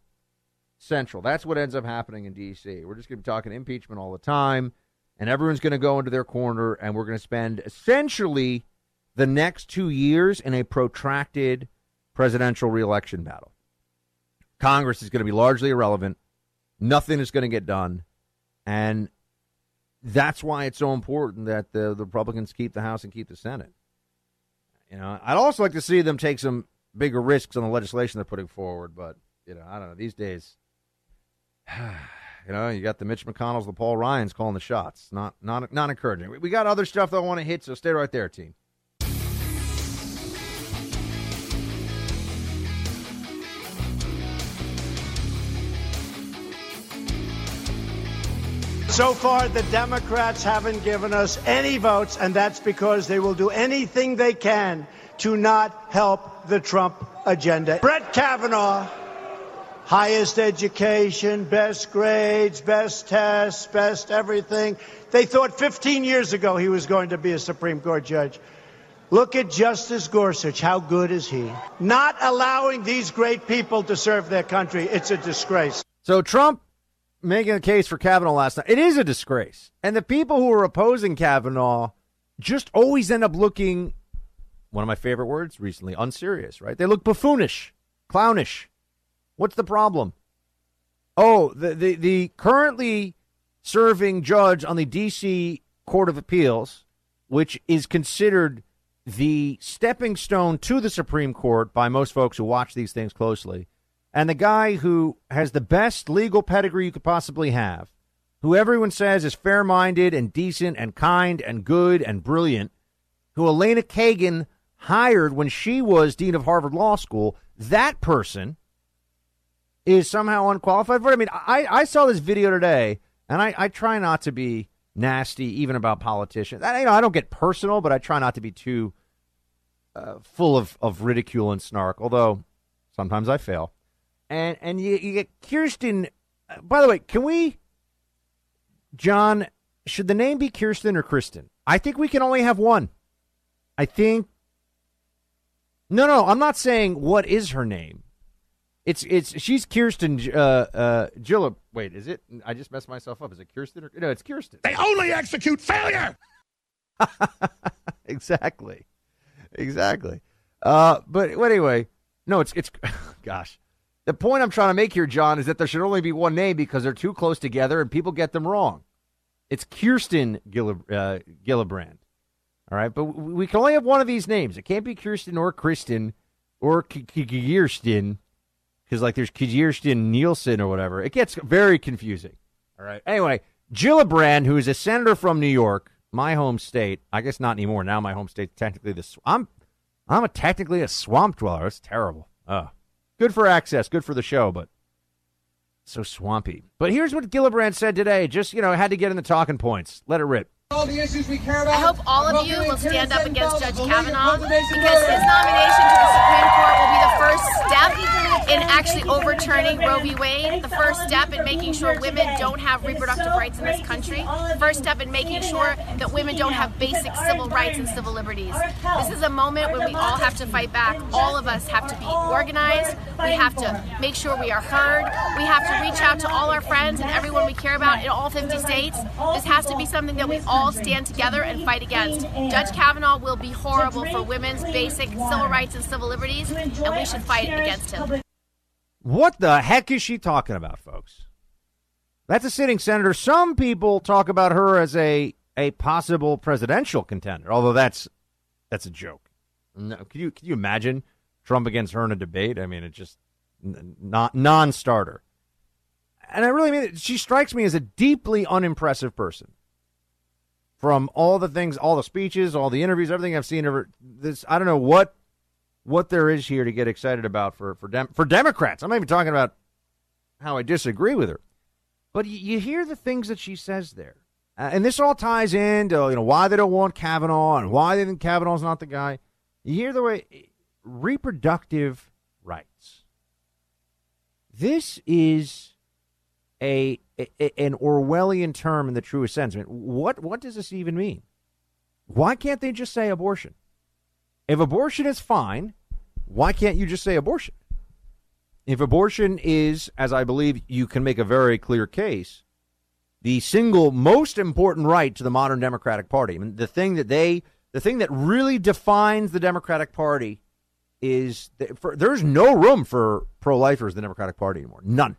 central. That's what ends up happening in D C. We're just going to be talking impeachment all the time, and everyone's going to go into their corner, and we're going to spend essentially the next two years in a protracted presidential reelection battle. Congress is going to be largely irrelevant. Nothing is going to get done. And that's why it's so important that the, the Republicans keep the House and keep the Senate. You know, I'd also like to see them take some bigger risks on the legislation they're putting forward, but, you know, I don't know. These days, you know, you got the Mitch McConnells, the Paul Ryans calling the shots. Not not, not encouraging. We, we got other stuff that I want to hit, so stay right there, team. So far, the Democrats haven't given us any votes, and that's because they will do anything they can to not help the Trump agenda. Brett Kavanaugh, highest education, best grades, best tests, best everything. They thought fifteen years ago he was going to be a Supreme Court judge. Look at Justice Gorsuch. How good is he? Not allowing these great people to serve their country. It's a disgrace. So Trump making a case for Kavanaugh last night. It is a disgrace. And the people who are opposing Kavanaugh just always end up looking, one of my favorite words recently, unserious, right? They look buffoonish, clownish. What's the problem? Oh, the, the, the currently serving judge on the D C Court of Appeals, which is considered the stepping stone to the Supreme Court by most folks who watch these things closely, and the guy who has the best legal pedigree you could possibly have, who everyone says is fair-minded and decent and kind and good and brilliant, who Elena Kagan hired when she was dean of Harvard Law School, that person is somehow unqualified for it. I mean, I, I saw this video today, and I, I try not to be nasty even about politicians. I, you know, I don't get personal, but I try not to be too uh, full of, of ridicule and snark, although sometimes I fail. And and you, you get Kirsten. By the way, can we, John, should the name be Kirsten or Kristen? I think we can only have one. I think. No, no, I'm not saying what is her name. It's it's she's Kirsten uh, uh, Gillib. Wait, is it? I just messed myself up. Is it Kirsten or no? It's Kirsten. They only execute failure. Exactly, exactly. Uh, but anyway, no, it's it's gosh. The point I'm trying to make here, John, is that there should only be one name because they're too close together and people get them wrong. It's Kirsten Gillib- uh, Gillibrand. All right, but we can only have one of these names. It can't be Kirsten or Kristen or Kirsten because, like, there's Kirsten Nielsen or whatever. It gets very confusing. All right. Anyway, Gillibrand, who is a senator from New York, my home state. I guess not anymore. Now my home state technically the sw- I'm I'm a technically a swamp dweller. That's terrible. Oh. Good for access, good for the show, but so swampy. But here's what Gillibrand said today. Just, you know, had to get in the talking points. Let it rip. All the issues we care about. I hope all of you will stand up against Judge Kavanaugh because his nomination to the Supreme Court will be the first step in actually overturning Roe v. Wade, the first step in making sure women don't have reproductive rights in this country, the first step in making sure that women don't have basic civil rights and civil liberties. This is a moment when we all have to fight back. All of us have to be organized. We have to make sure we are heard. We have to reach out to all our friends and everyone we care about in all fifty states. This has to be something that we all all stand together and fight against. Judge Kavanaugh will be horrible for women's basic civil rights and civil liberties, and we should fight against him. What the heck is she talking about, folks? That's a sitting senator. Some people talk about her as a, a possible presidential contender, although that's that's a joke. No, can you, can you imagine Trump against her in a debate? I mean, it's just n- not non-starter. And I really mean it. She strikes me as a deeply unimpressive person. From all the things, all the speeches, all the interviews, everything I've seen over this, I don't know what what there is here to get excited about for for, Dem- for Democrats. I'm not even talking about how I disagree with her, but you, you hear the things that she says there, uh, and this all ties into you know why they don't want Kavanaugh and why they think Kavanaugh's not the guy. You hear the way reproductive rights. This is a. an Orwellian term in the truest sense. I mean, what what does this even mean? Why can't they just say abortion? If abortion is fine, why can't you just say abortion? If abortion is, as I believe you can make a very clear case, the single most important right to the modern Democratic Party. I mean, the thing that they, the thing that really defines the Democratic Party is that for, there's no room for pro-lifers in the Democratic Party anymore. None.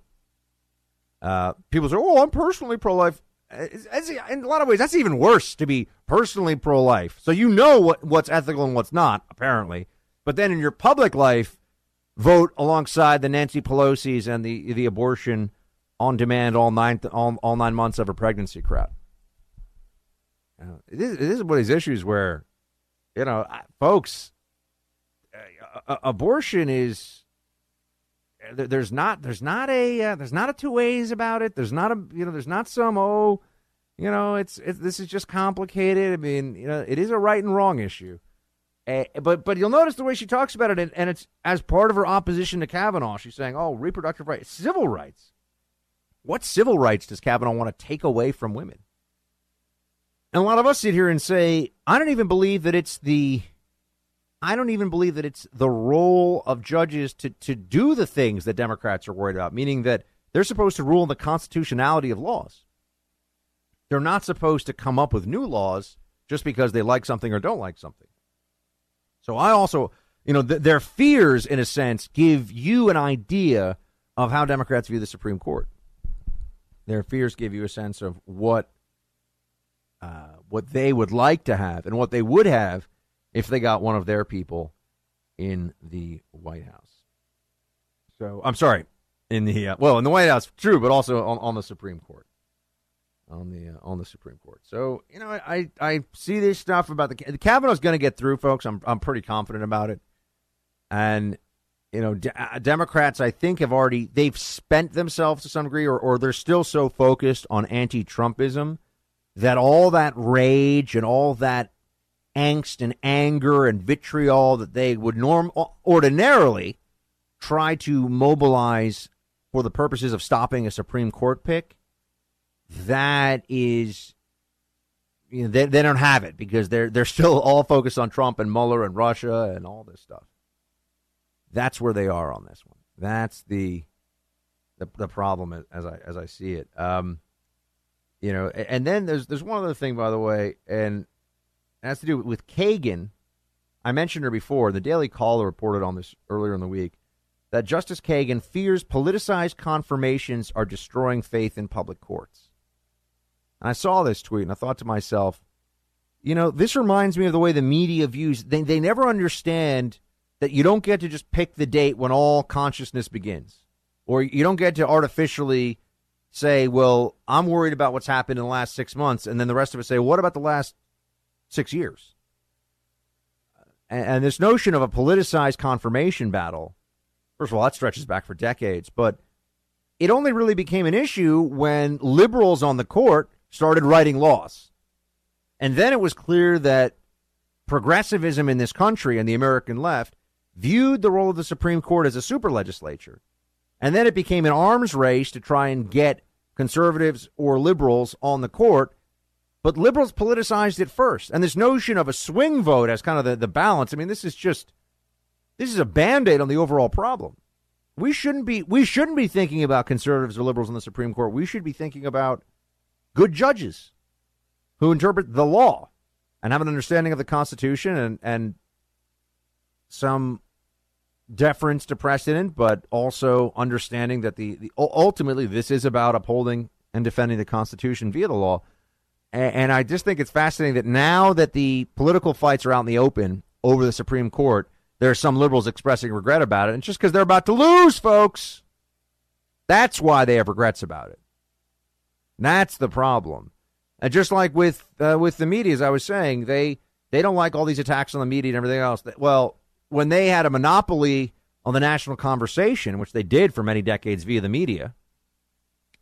Uh, people say, oh, I'm personally pro-life. It's, in a lot of ways, that's even worse to be personally pro-life. So you know what, what's ethical and what's not, apparently. But then in your public life, vote alongside the Nancy Pelosi's and the the abortion on demand all nine all, all nine months of a pregnancy crowd. You know, this, this is one of these issues where, you know, folks, uh, abortion is there, there's not there's not a uh, there's not a two ways about it. There's not a you know there's not some oh, you know it's, it's this is just complicated. I mean, you know, it is a right and wrong issue. Uh, but but you'll notice the way she talks about it, and, and it's as part of her opposition to Kavanaugh. She's saying, oh, reproductive rights, civil rights. What civil rights does Kavanaugh want to take away from women? And a lot of us sit here and say, I don't even believe that it's the I don't even believe that it's the role of judges to, to do the things that Democrats are worried about, meaning that they're supposed to rule on the constitutionality of laws. They're not supposed to come up with new laws just because they like something or don't like something. So I also, you know, th- their fears, in a sense, give you an idea of how Democrats view the Supreme Court. Their fears give you a sense of what uh, what they would like to have and what they would have if they got one of their people in the White House. So I'm sorry, in the uh, well, in the White House, true, but also on, on the Supreme Court. On the uh, on the Supreme Court, so you know I I see this stuff about the, the Kavanaugh's going to get through, folks. I'm I'm pretty confident about it, and you know de- Democrats I think have already they've spent themselves to some degree, or or they're still so focused on anti-Trumpism that all that rage and all that angst and anger and vitriol that they would norm ordinarily try to mobilize for the purposes of stopping a Supreme Court pick. That is, you know, they they don't have it because they're they're still all focused on Trump and Mueller and Russia and all this stuff. That's where they are on this one. That's the the, the problem as I as I see it. Um, you know, and then there's there's one other thing, by the way, and it has to do with Kagan. I mentioned her before. The Daily Caller reported on this earlier in the week that Justice Kagan fears politicized confirmations are destroying faith in public courts. And I saw this tweet and I thought to myself, you know, this reminds me of the way the media views. They, they never understand that you don't get to just pick the date when all consciousness begins, or you don't get to artificially say, well, I'm worried about what's happened in the last six months. And then the rest of us say, what about the last six years? And, and this notion of a politicized confirmation battle, first of all, that stretches back for decades, but it only really became an issue when liberals on the court started writing laws. And then it was clear that progressivism in this country and the American left viewed the role of the Supreme Court as a super legislature. And then it became an arms race to try and get conservatives or liberals on the court. But liberals politicized it first. And this notion of a swing vote as kind of the, the balance, I mean, this is just, this is a Band-Aid on the overall problem. We shouldn't be we shouldn't be thinking about conservatives or liberals on the Supreme Court. We should be thinking about good judges who interpret the law and have an understanding of the Constitution and, and some deference to precedent, but also understanding that the, the ultimately this is about upholding and defending the Constitution via the law. And, and I just think it's fascinating that now that the political fights are out in the open over the Supreme Court, there are some liberals expressing regret about it. And just because they're about to lose, folks, that's why they have regrets about it. And that's the problem. And just like with uh, with the media, as I was saying, they they don't like all these attacks on the media and everything else. Well, when they had a monopoly on the national conversation, which they did for many decades via the media,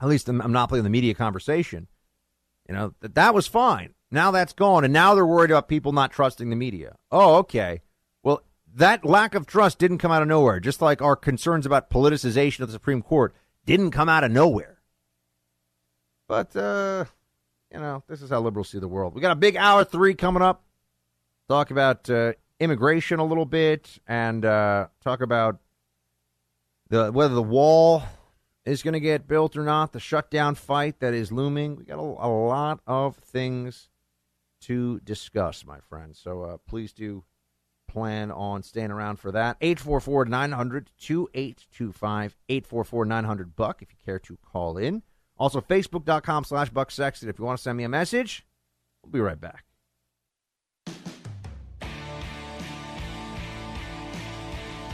at least the monopoly on the media conversation, you know, that, that was fine. Now that's gone. And now they're worried about people not trusting the media. Oh, okay. That lack of trust didn't come out of nowhere, just like our concerns about politicization of the Supreme Court didn't come out of nowhere. But, uh, you know, this is how liberals see the world. We got a big hour three coming up. Talk about uh, immigration a little bit and uh, talk about the whether the wall is going to get built or not, the shutdown fight that is looming. We got a, a lot of things to discuss, my friend. So uh, please do plan on staying around for that. eight four four nine hundred two eight two five, eight four four nine hundred Buck if you care to call in, Also, facebook.com slash Buck Sexton if you want to send me a message. We'll be right back.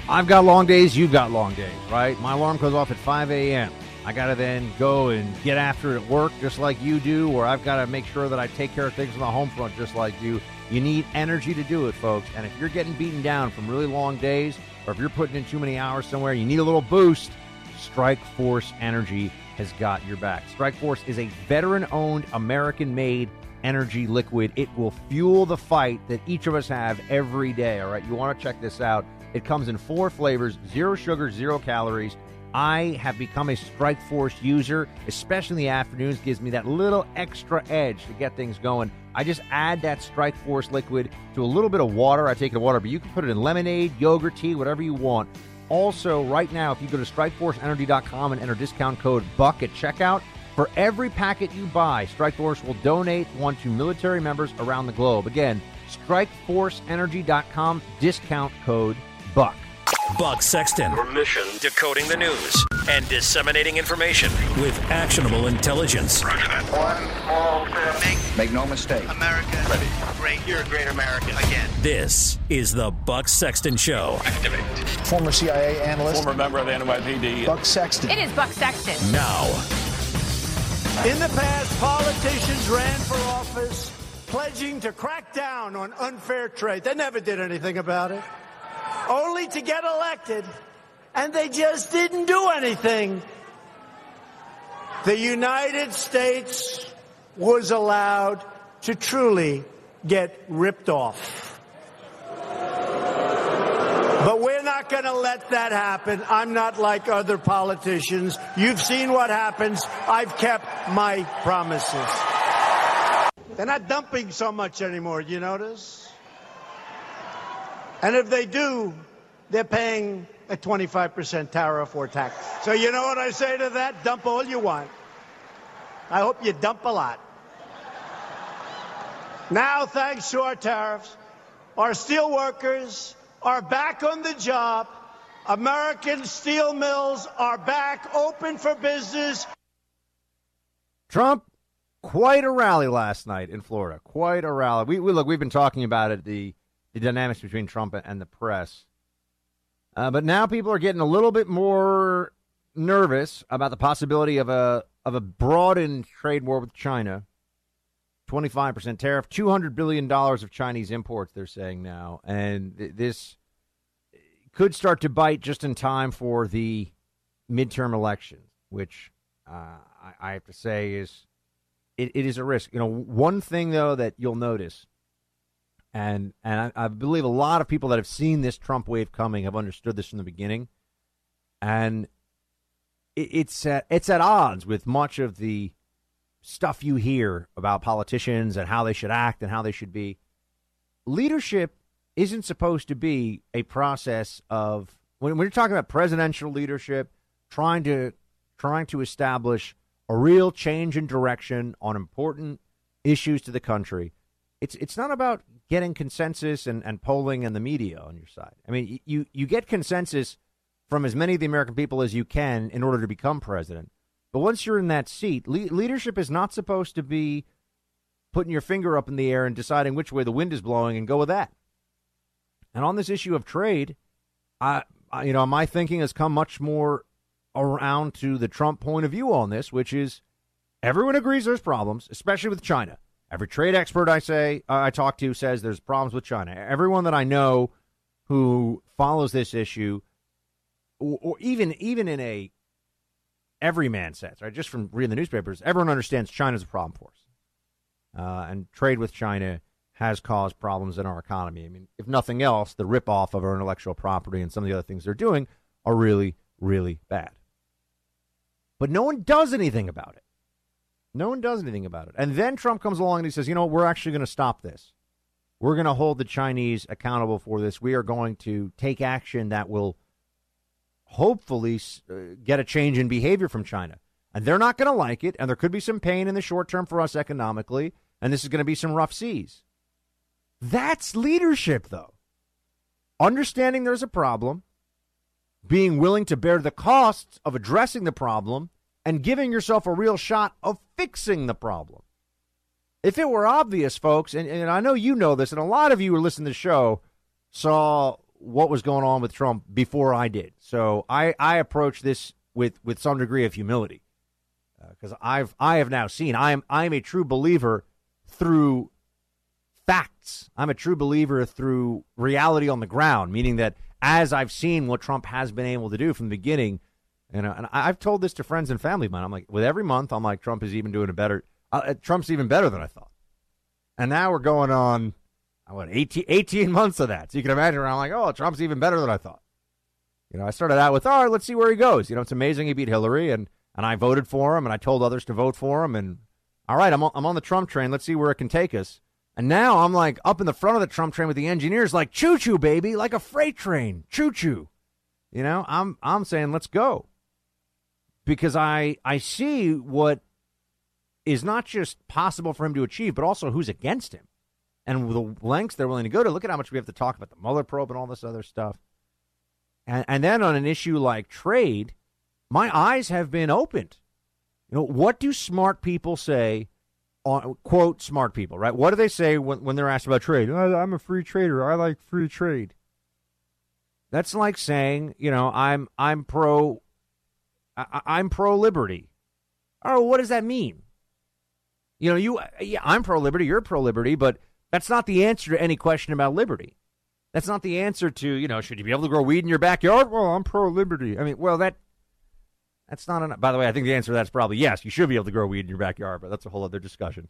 I've got long days. You've got long days, right? My alarm goes off at five a.m. I got to then go and get after it at work just like you do, or I've got to make sure that I take care of things on the home front just like you. You need energy to do it, folks. And if you're getting beaten down from really long days, or if you're putting in too many hours somewhere, you need a little boost, Strike Force Energy has got your back. Strike Force is a veteran-owned, American-made energy liquid. It will fuel the fight that each of us have every day, all right? You want to check this out. It comes in four flavors, zero sugar, zero calories. I have become a Strike Force user, especially in the afternoons. Gives me that little extra edge to get things going. I just add that Strike Force liquid to a little bit of water. I take the water, but you can put it in lemonade, yogurt, tea, whatever you want. Also, right now, if you go to Strike Force Energy dot com and enter discount code BUCK at checkout, for every packet you buy, Strike Force will donate one to military members around the globe. Again, Strike Force Energy dot com, discount code BUCK. Buck Sexton. Permission. Decoding the news and disseminating information with actionable intelligence. Roger that. One small step. Make, Make no mistake. America. Ready. Great. You're a great American again. This is the Buck Sexton Show. Activate. Former C I A analyst. Former member of the N Y P D. Buck Sexton. It is Buck Sexton. Now. In the past, politicians ran for office pledging to crack down on unfair trade. They never did anything about it. Only to get elected, and they just didn't do anything. The United States was allowed to truly get ripped off. But we're not going to let that happen. I'm not like other politicians. You've seen what happens. I've kept my promises. They're not dumping so much anymore, you notice? And if they do, they're paying a twenty-five percent tariff or tax. So you know what I say to that? Dump all you want. I hope you dump a lot. Now, thanks to our tariffs, our steel workers are back on the job. American steel mills are back open for business. Trump, quite a rally last night in Florida. Quite a rally. We, we look, we've been talking about it, the... the dynamics between Trump and the press. Uh, but now people are getting a little bit more nervous about the possibility of a of a broadened trade war with China. twenty-five percent tariff, two hundred billion dollars of Chinese imports, they're saying now. And th- this could start to bite just in time for the midterm elections, which uh, I, I have to say is it, it is a risk. You know, one thing, though, that you'll notice, And and I, I believe a lot of people that have seen this Trump wave coming have understood this from the beginning. And it, it's at, it's at odds with much of the stuff you hear about politicians and how they should act and how they should be. Leadership isn't supposed to be a process of, when, when you're talking about presidential leadership, trying to trying to establish a real change in direction on important issues to the country. It's it's not about getting consensus and, and polling and the media on your side. I mean, you, you get consensus from as many of the American people as you can in order to become president. But once you're in that seat, le- leadership is not supposed to be putting your finger up in the air and deciding which way the wind is blowing and go with that. And on this issue of trade, I, I you know, my thinking has come much more around to the Trump point of view on this, which is everyone agrees there's problems, especially with China. Every trade expert I say uh, I talk to says there's problems with China. Everyone that I know who follows this issue, or, or even even in a everyman sense, right? Just from reading the newspapers, everyone understands China's a problem for us, uh, and trade with China has caused problems in our economy. I mean, if nothing else, the ripoff of our intellectual property and some of the other things they're doing are really, really bad. But no one does anything about it. No one does anything about it. And then Trump comes along and he says, you know, we're actually going to stop this. We're going to hold the Chinese accountable for this. We are going to take action that will hopefully get a change in behavior from China. And they're not going to like it. And there could be some pain in the short term for us economically. And this is going to be some rough seas. That's leadership, though. Understanding there's a problem, being willing to bear the costs of addressing the problem, and giving yourself a real shot of fixing the problem. If it were obvious, folks, and, and I know you know this, and a lot of you who listen to the show saw what was going on with Trump before I did. So I, I approach this with, with some degree of humility because uh, I've I have now seen I am I am a true believer through facts. I'm a true believer through reality on the ground, meaning that as I've seen what Trump has been able to do from the beginning, and, uh, and I've told this to friends and family of mine. I'm like, with every month, I'm like, Trump is even doing a better. Uh, Trump's even better than I thought. And now we're going on, what, eighteen, eighteen months of that. So you can imagine I'm like, oh, Trump's even better than I thought. You know, I started out with, all right, let's see where he goes. You know, it's amazing he beat Hillary, and, and I voted for him, and I told others to vote for him. And all right, I'm on, I'm on the Trump train. Let's see where it can take us. And now I'm like up in the front of the Trump train with the engineers like, choo-choo, baby, like a freight train, choo-choo. You know, I'm I'm saying let's go because I I see what is not just possible for him to achieve, but also who's against him and the lengths they're willing to go to. Look at how much we have to talk about the Mueller probe and all this other stuff. And, and then on an issue like trade, my eyes have been opened. You know, what do smart people say? On, quote, smart people, right? What do they say when, when they're asked about trade? Oh, I'm a free trader. I like free trade. That's like saying, you know, I'm I'm pro I, I'm pro liberty. Oh, what does that mean? You know, you yeah, I'm pro liberty, you're pro liberty, but that's not the answer to any question about liberty. That's not the answer to, you know, should you be able to grow weed in your backyard? Well, I'm pro liberty. I mean, well, that that's not enough. By the way, I think the answer to that's probably yes. You should be able to grow weed in your backyard, but that's a whole other discussion.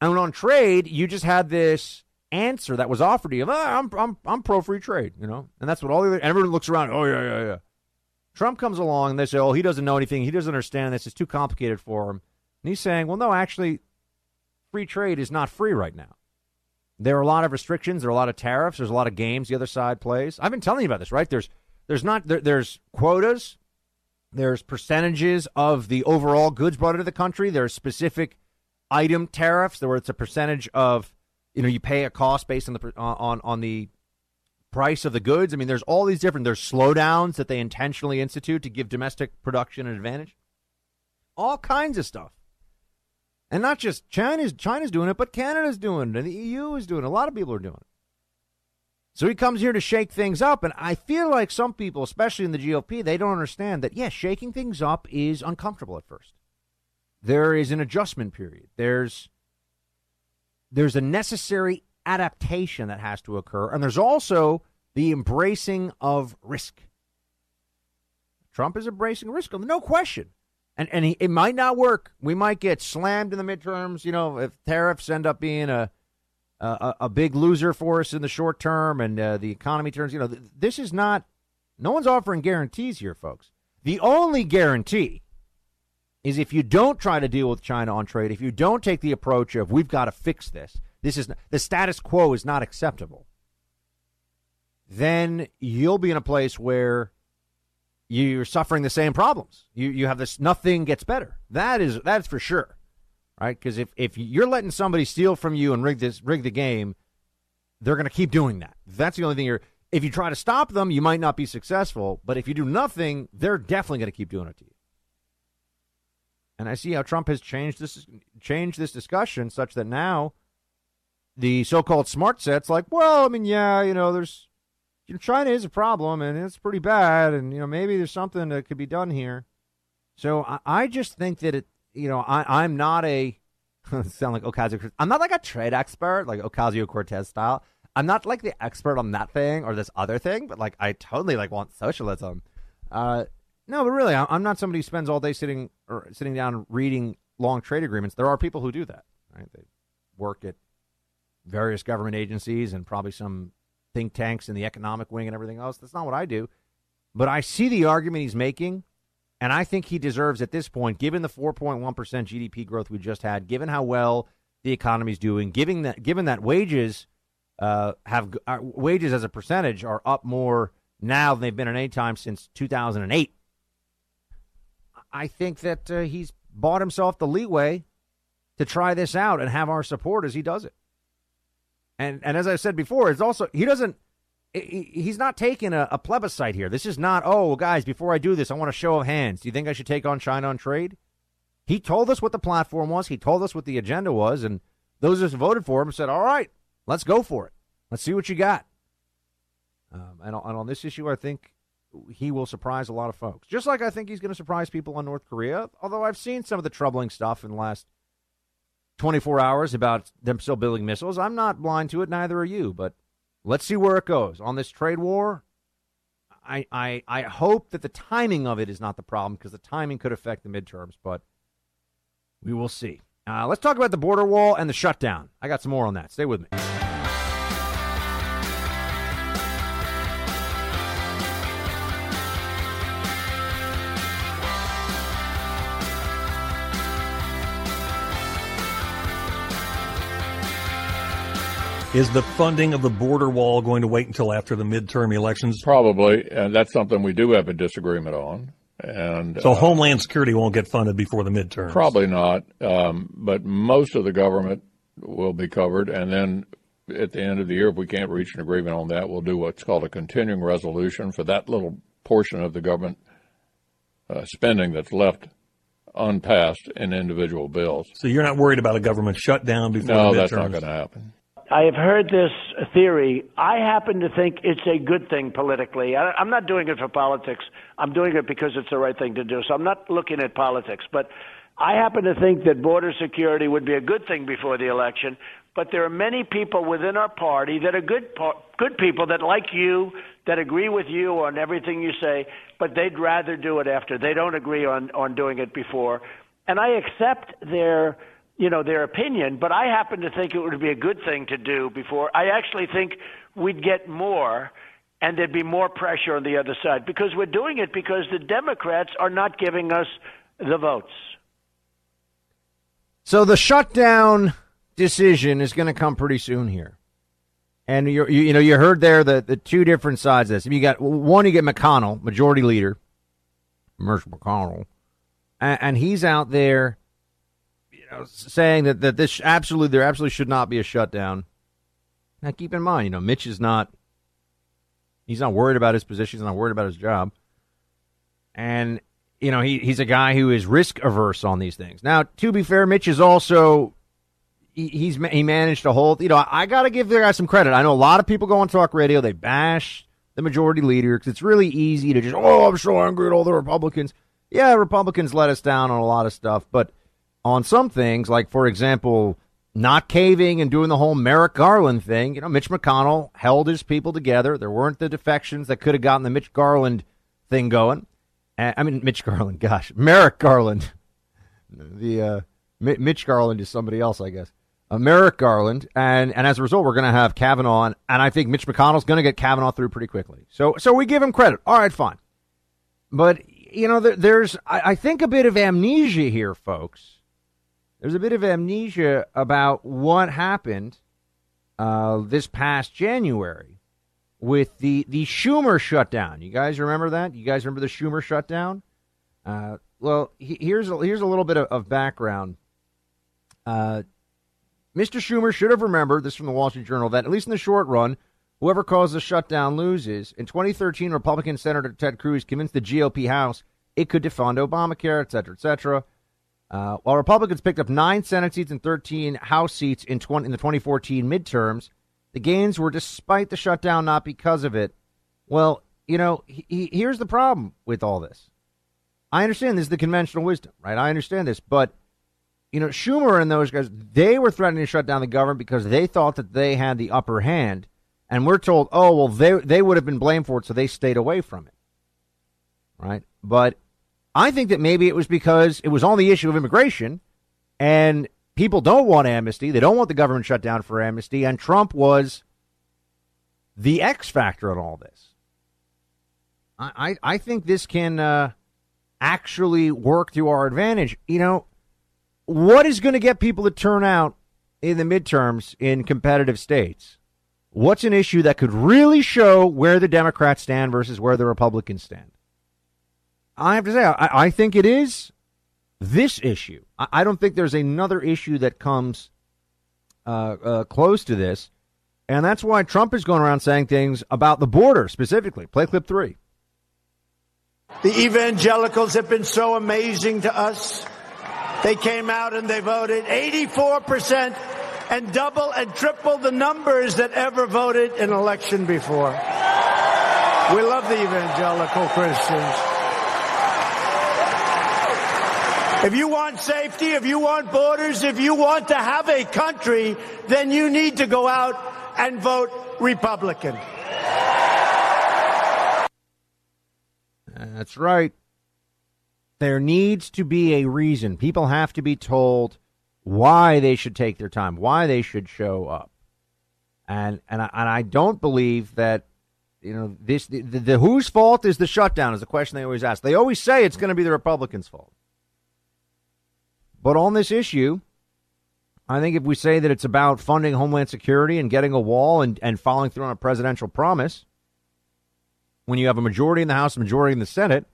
And on trade, you just had this answer that was offered to you. Oh, I'm I'm I'm pro free trade, you know, and that's what all the other, everyone looks around. Oh yeah, yeah, yeah. Trump comes along and they say, oh, he doesn't know anything. He doesn't understand this. It's too complicated for him. And he's saying, well, no, actually, free trade is not free right now. There are a lot of restrictions. There are a lot of tariffs. There's a lot of games the other side plays. I've been telling you about this, right? There's there's not there, there's quotas. There's percentages of the overall goods brought into the country. There's specific item tariffs where it's a percentage of. You know, you pay a cost based on the on on the price of the goods. I mean, there's all these different there's slowdowns that they intentionally institute to give domestic production an advantage. All kinds of stuff. And not just China's China's doing it, but Canada's doing it. And the E U is doing it. A lot of people are doing it. So he comes here to shake things up. And I feel like some people, especially in the G O P, they don't understand that, yes, shaking things up is uncomfortable at first. There is an adjustment period. There's. There's a necessary adaptation that has to occur, and there's also the embracing of risk. Trump is embracing risk, no question. And and he, it might not work. We might get slammed in the midterms, you know, if tariffs end up being a a, a big loser for us in the short term and uh, the economy turns, you know, th- this is not, no one's offering guarantees here, folks. The only guarantee is if you don't try to deal with China on trade, if you don't take the approach of we've got to fix this, this is not, the status quo is not acceptable, then you'll be in a place where you're suffering the same problems. You you have this, nothing gets better. That is that's for sure, right? Because if, if you're letting somebody steal from you and rig this rig the game, they're going to keep doing that. That's the only thing you're. If you try to stop them, you might not be successful. But if you do nothing, they're definitely going to keep doing it to you. And I see how Trump has changed this changed this discussion such that now the so-called smart set's like, well, I mean, yeah, you know, there's you know, China is a problem and it's pretty bad. And, you know, maybe there's something that could be done here. So I, I just think that, it, you know, I, I'm not a sound like Ocasio. I'm not like a trade expert, like Ocasio-Cortez style. I'm not like the expert on that thing or this other thing. But like I totally like want socialism. Uh No, but really, I'm not somebody who spends all day sitting or sitting down reading long trade agreements. There are people who do that. Right? They work at various government agencies and probably some think tanks in the economic wing and everything else. That's not what I do. But I see the argument he's making, and I think he deserves at this point, given the four point one percent G D P growth we just had, given how well the economy's doing, given that given that wages uh, have uh, wages as a percentage are up more now than they've been at any time since two thousand eight. I think that uh, he's bought himself the leeway to try this out and have our support as he does it. And and as I said before, it's also he doesn't he's not taking a, a plebiscite here. This is not, oh, guys, before I do this, I want a show of hands. Do you think I should take on China on trade? He told us what the platform was. He told us what the agenda was. And those that voted for him said, all right, let's go for it. Let's see what you got. Um, and, on, and on this issue, I think he will surprise a lot of folks. Just like I think he's going to surprise people on North Korea, although I've seen some of the troubling stuff in the last twenty-four hours about them still building missiles. I'm not blind to it. Neither are you. But let's see where it goes. On this trade war, I I, I hope that the timing of it is not the problem, because the timing could affect the midterms. But we will see. Uh, let's talk about the border wall and the shutdown. I got some more on that. Stay with me. Is the funding of the border wall going to wait until after the midterm elections? Probably, and that's something we do have a disagreement on. And so uh, Homeland Security won't get funded before the midterms? Probably not, um, but most of the government will be covered. And then at the end of the year, if we can't reach an agreement on that, we'll do what's called a continuing resolution for that little portion of the government uh, spending that's left unpassed in individual bills. So you're not worried about a government shutdown before no, the midterms? No, that's not going to happen. I have heard this theory. I happen to think it's a good thing politically. I, I'm not doing it for politics. I'm doing it because it's the right thing to do. So I'm not looking at politics. But I happen to think that border security would be a good thing before the election. But there are many people within our party that are good par- good people that like you, that agree with you on everything you say, but they'd rather do it after. They don't agree on, on doing it before. And I accept their... you know, their opinion, but I happen to think it would be a good thing to do before. I actually think we'd get more and there'd be more pressure on the other side, because we're doing it because the Democrats are not giving us the votes. So the shutdown decision is going to come pretty soon here. And, you you know, you heard there the, the two different sides of this. You got one, you get McConnell, majority leader, Mitch McConnell, and, and he's out there saying that, that this absolutely there absolutely should not be a shutdown. Now, keep in mind, you know, Mitch is not, he's not worried about his position. He's not worried about his job. And, you know, he, he's a guy who is risk averse on these things. Now, to be fair, Mitch is also, he, he's he managed to hold, you know, I, I got to give the guy some credit. I know a lot of people go on talk radio. They bash the majority leader because it's really easy to just, oh, I'm so angry at all the Republicans. Yeah, Republicans let us down on a lot of stuff, but on some things, like, for example, not caving and doing the whole Merrick Garland thing, you know, Mitch McConnell held his people together. There weren't the defections that could have gotten the Mitch Garland thing going. Uh, I mean, Mitch Garland, gosh, Merrick Garland. The uh, M- Mitch Garland is somebody else, I guess. Uh, Merrick Garland. And, and as a result, we're going to have Kavanaugh. And, and I think Mitch McConnell's going to get Kavanaugh through pretty quickly. So so we give him credit. All right, fine. But, you know, there, there's, I, I think, a bit of amnesia here, folks. There's a bit of amnesia about what happened uh, this past January with the, the Schumer shutdown. You guys remember that? You guys remember the Schumer shutdown? Uh, well, he, here's, a, here's a little bit of, of background. Uh, Mister Schumer should have remembered, this from the Wall Street Journal, that at least in the short run, whoever caused the shutdown loses. In twenty thirteen, Republican Senator Ted Cruz convinced the G O P House it could defund Obamacare, et cetera, et cetera. Uh, while Republicans picked up nine Senate seats and thirteen House seats in, twenty in the twenty fourteen midterms, the gains were despite the shutdown, not because of it. Well, you know, he, he, here's the problem with all this. I understand this is the conventional wisdom, right? I understand this. But, you know, Schumer and those guys, they were threatening to shut down the government because they thought that they had the upper hand. And we're told, oh, well, they, they would have been blamed for it, so they stayed away from it. Right? But I think that maybe it was because it was on the issue of immigration and people don't want amnesty. They don't want the government shut down for amnesty. And Trump was the X factor in all this. I, I, I think this can uh, actually work to our advantage. You know, what is going to get people to turn out in the midterms in competitive states? What's an issue that could really show where the Democrats stand versus where the Republicans stand? I have to say, I, I think it is this issue. I, I don't think there's another issue that comes uh, uh, close to this. And that's why Trump is going around saying things about the border specifically. Play clip three. The evangelicals have been so amazing to us. They came out and they voted eighty-four percent and double and triple the numbers that ever voted in an election before. We love the evangelical Christians. If you want safety, if you want borders, if you want to have a country, then you need to go out and vote Republican. That's right. There needs to be a reason. People have to be told why they should take their time, why they should show up. And and I, and I don't believe that, you know, this the, the, the whose fault is the shutdown is the question they always ask. They always say it's going to be the Republicans' fault. But on this issue, I think if we say that it's about funding Homeland Security and getting a wall and, and following through on a presidential promise, when you have a majority in the House, a majority in the Senate,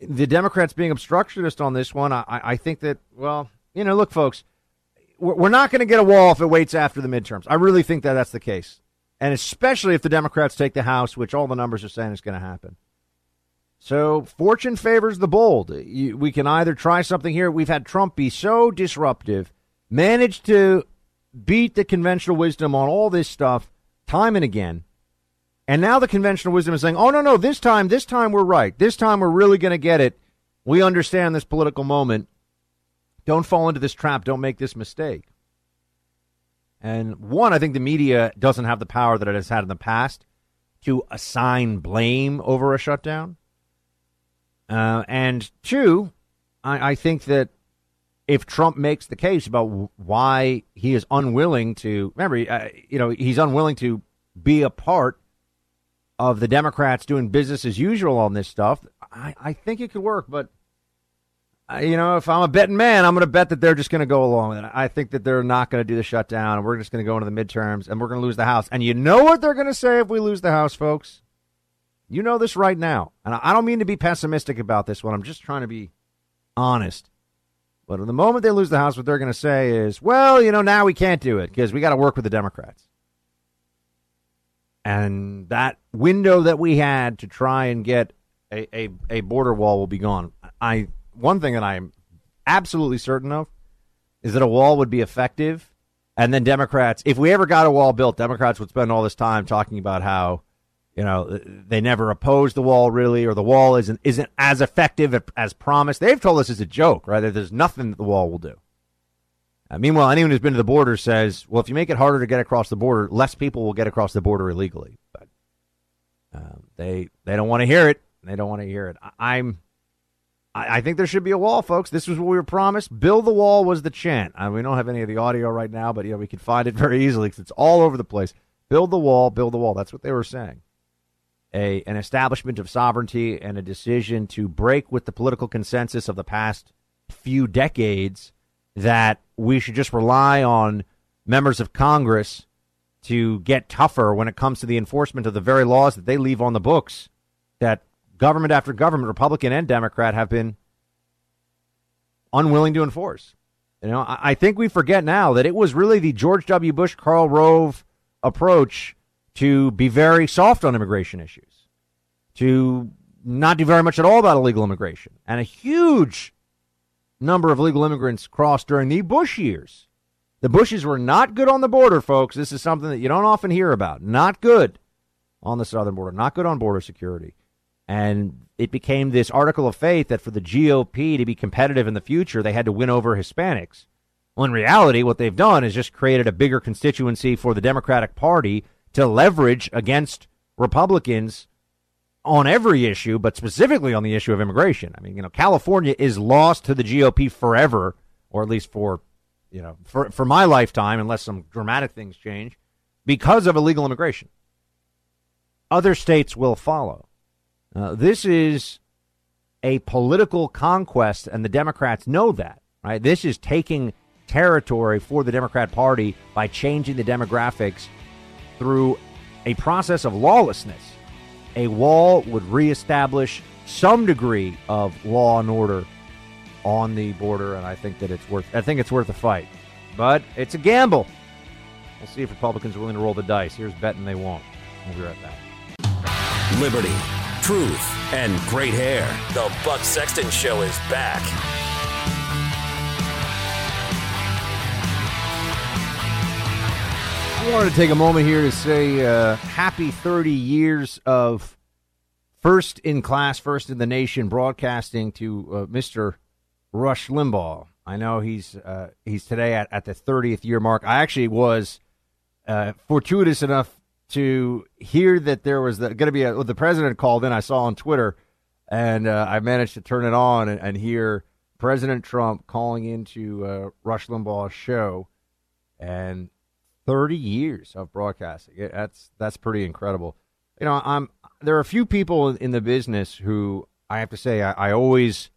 the Democrats being obstructionist on this one, I, I think that, well, you know, look, folks, we're not going to get a wall if it waits after the midterms. I really think that that's the case. And especially if the Democrats take the House, which all the numbers are saying is going to happen. So fortune favors the bold. We can either try something here. We've had Trump be so disruptive, managed to beat the conventional wisdom on all this stuff time and again. And now the conventional wisdom is saying, oh, no, no, this time, this time we're right. This time we're really going to get it. We understand this political moment. Don't fall into this trap. Don't make this mistake. And one, I think the media doesn't have the power that it has had in the past to assign blame over a shutdown. Uh, and two, I, I think that if Trump makes the case about why he is unwilling to, remember, uh, you know, he's unwilling to be a part of the Democrats doing business as usual on this stuff, I, I think it could work. But, uh, you know, if I'm a betting man, I'm going to bet that they're just going to go along with it. I think that they're not going to do the shutdown, and we're just going to go into the midterms, and we're going to lose the House. And you know what they're going to say if we lose the House, folks? You know this right now. And I don't mean to be pessimistic about this one. I'm just trying to be honest. But at the moment they lose the House, what they're going to say is, well, you know, now we can't do it because we got to work with the Democrats. And that window that we had to try and get a, a, a border wall will be gone. I one thing that I'm absolutely certain of is that a wall would be effective. And then Democrats, if we ever got a wall built, Democrats would spend all this time talking about how, you know, they never opposed the wall really, or the wall isn't isn't as effective as promised. They've told us it's a joke, right? That there's nothing that the wall will do. Uh, meanwhile, anyone who's been to the border says, well, if you make it harder to get across the border, less people will get across the border illegally. But um, they they don't want to hear it. They don't want to hear it. I, I'm I, I think there should be a wall, folks. This was what we were promised. Build the wall was the chant. I mean, we don't have any of the audio right now, but, you know, we can find it very easily because it's all over the place. Build the wall, build the wall. That's what they were saying. A an establishment of sovereignty and a decision to break with the political consensus of the past few decades that we should just rely on members of Congress to get tougher when it comes to the enforcement of the very laws that they leave on the books that government after government, Republican and Democrat, have been unwilling to enforce. You know, I, I think we forget now that it was really the George W. Bush, Karl Rove approach to be very soft on immigration issues, to not do very much at all about illegal immigration, and a huge number of illegal immigrants crossed during the Bush years. The Bushes were not good on the border, folks. This is something that you don't often hear about. Not good on the southern border, not good on border security. And it became this article of faith that for the G O P to be competitive in the future, they had to win over Hispanics. Well, in reality, what they've done is just created a bigger constituency for the Democratic Party to leverage against Republicans on every issue, but specifically on the issue of immigration. I mean, you know, California is lost to the G O P forever, or at least for, you know, for, for my lifetime, unless some dramatic things change, because of illegal immigration. Other states will follow. Uh, this is a political conquest, and the Democrats know that, right? This is taking territory for the Democrat Party by changing the demographics through a process of lawlessness. A wall would reestablish some degree of law and order on the border, and I think that it's worth I think it's worth a fight. But it's a gamble. We'll see if Republicans are willing to roll the dice. Here's betting they won't. We'll be right back. Liberty, truth, and great hair. The Buck Sexton Show is back. I wanted to take a moment here to say uh, happy thirty years of first in class, first in the nation broadcasting to uh, Mister Rush Limbaugh. I know he's uh, he's today at, at the thirtieth year mark. I actually was uh, fortuitous enough to hear that there was going to be a, the president called in. I saw on Twitter, and uh, I managed to turn it on and, and hear President Trump calling into uh, Rush Limbaugh's show, and thirty years of broadcasting. It, that's that's pretty incredible. You know, I'm there are a few people in the business who I have to say I, I always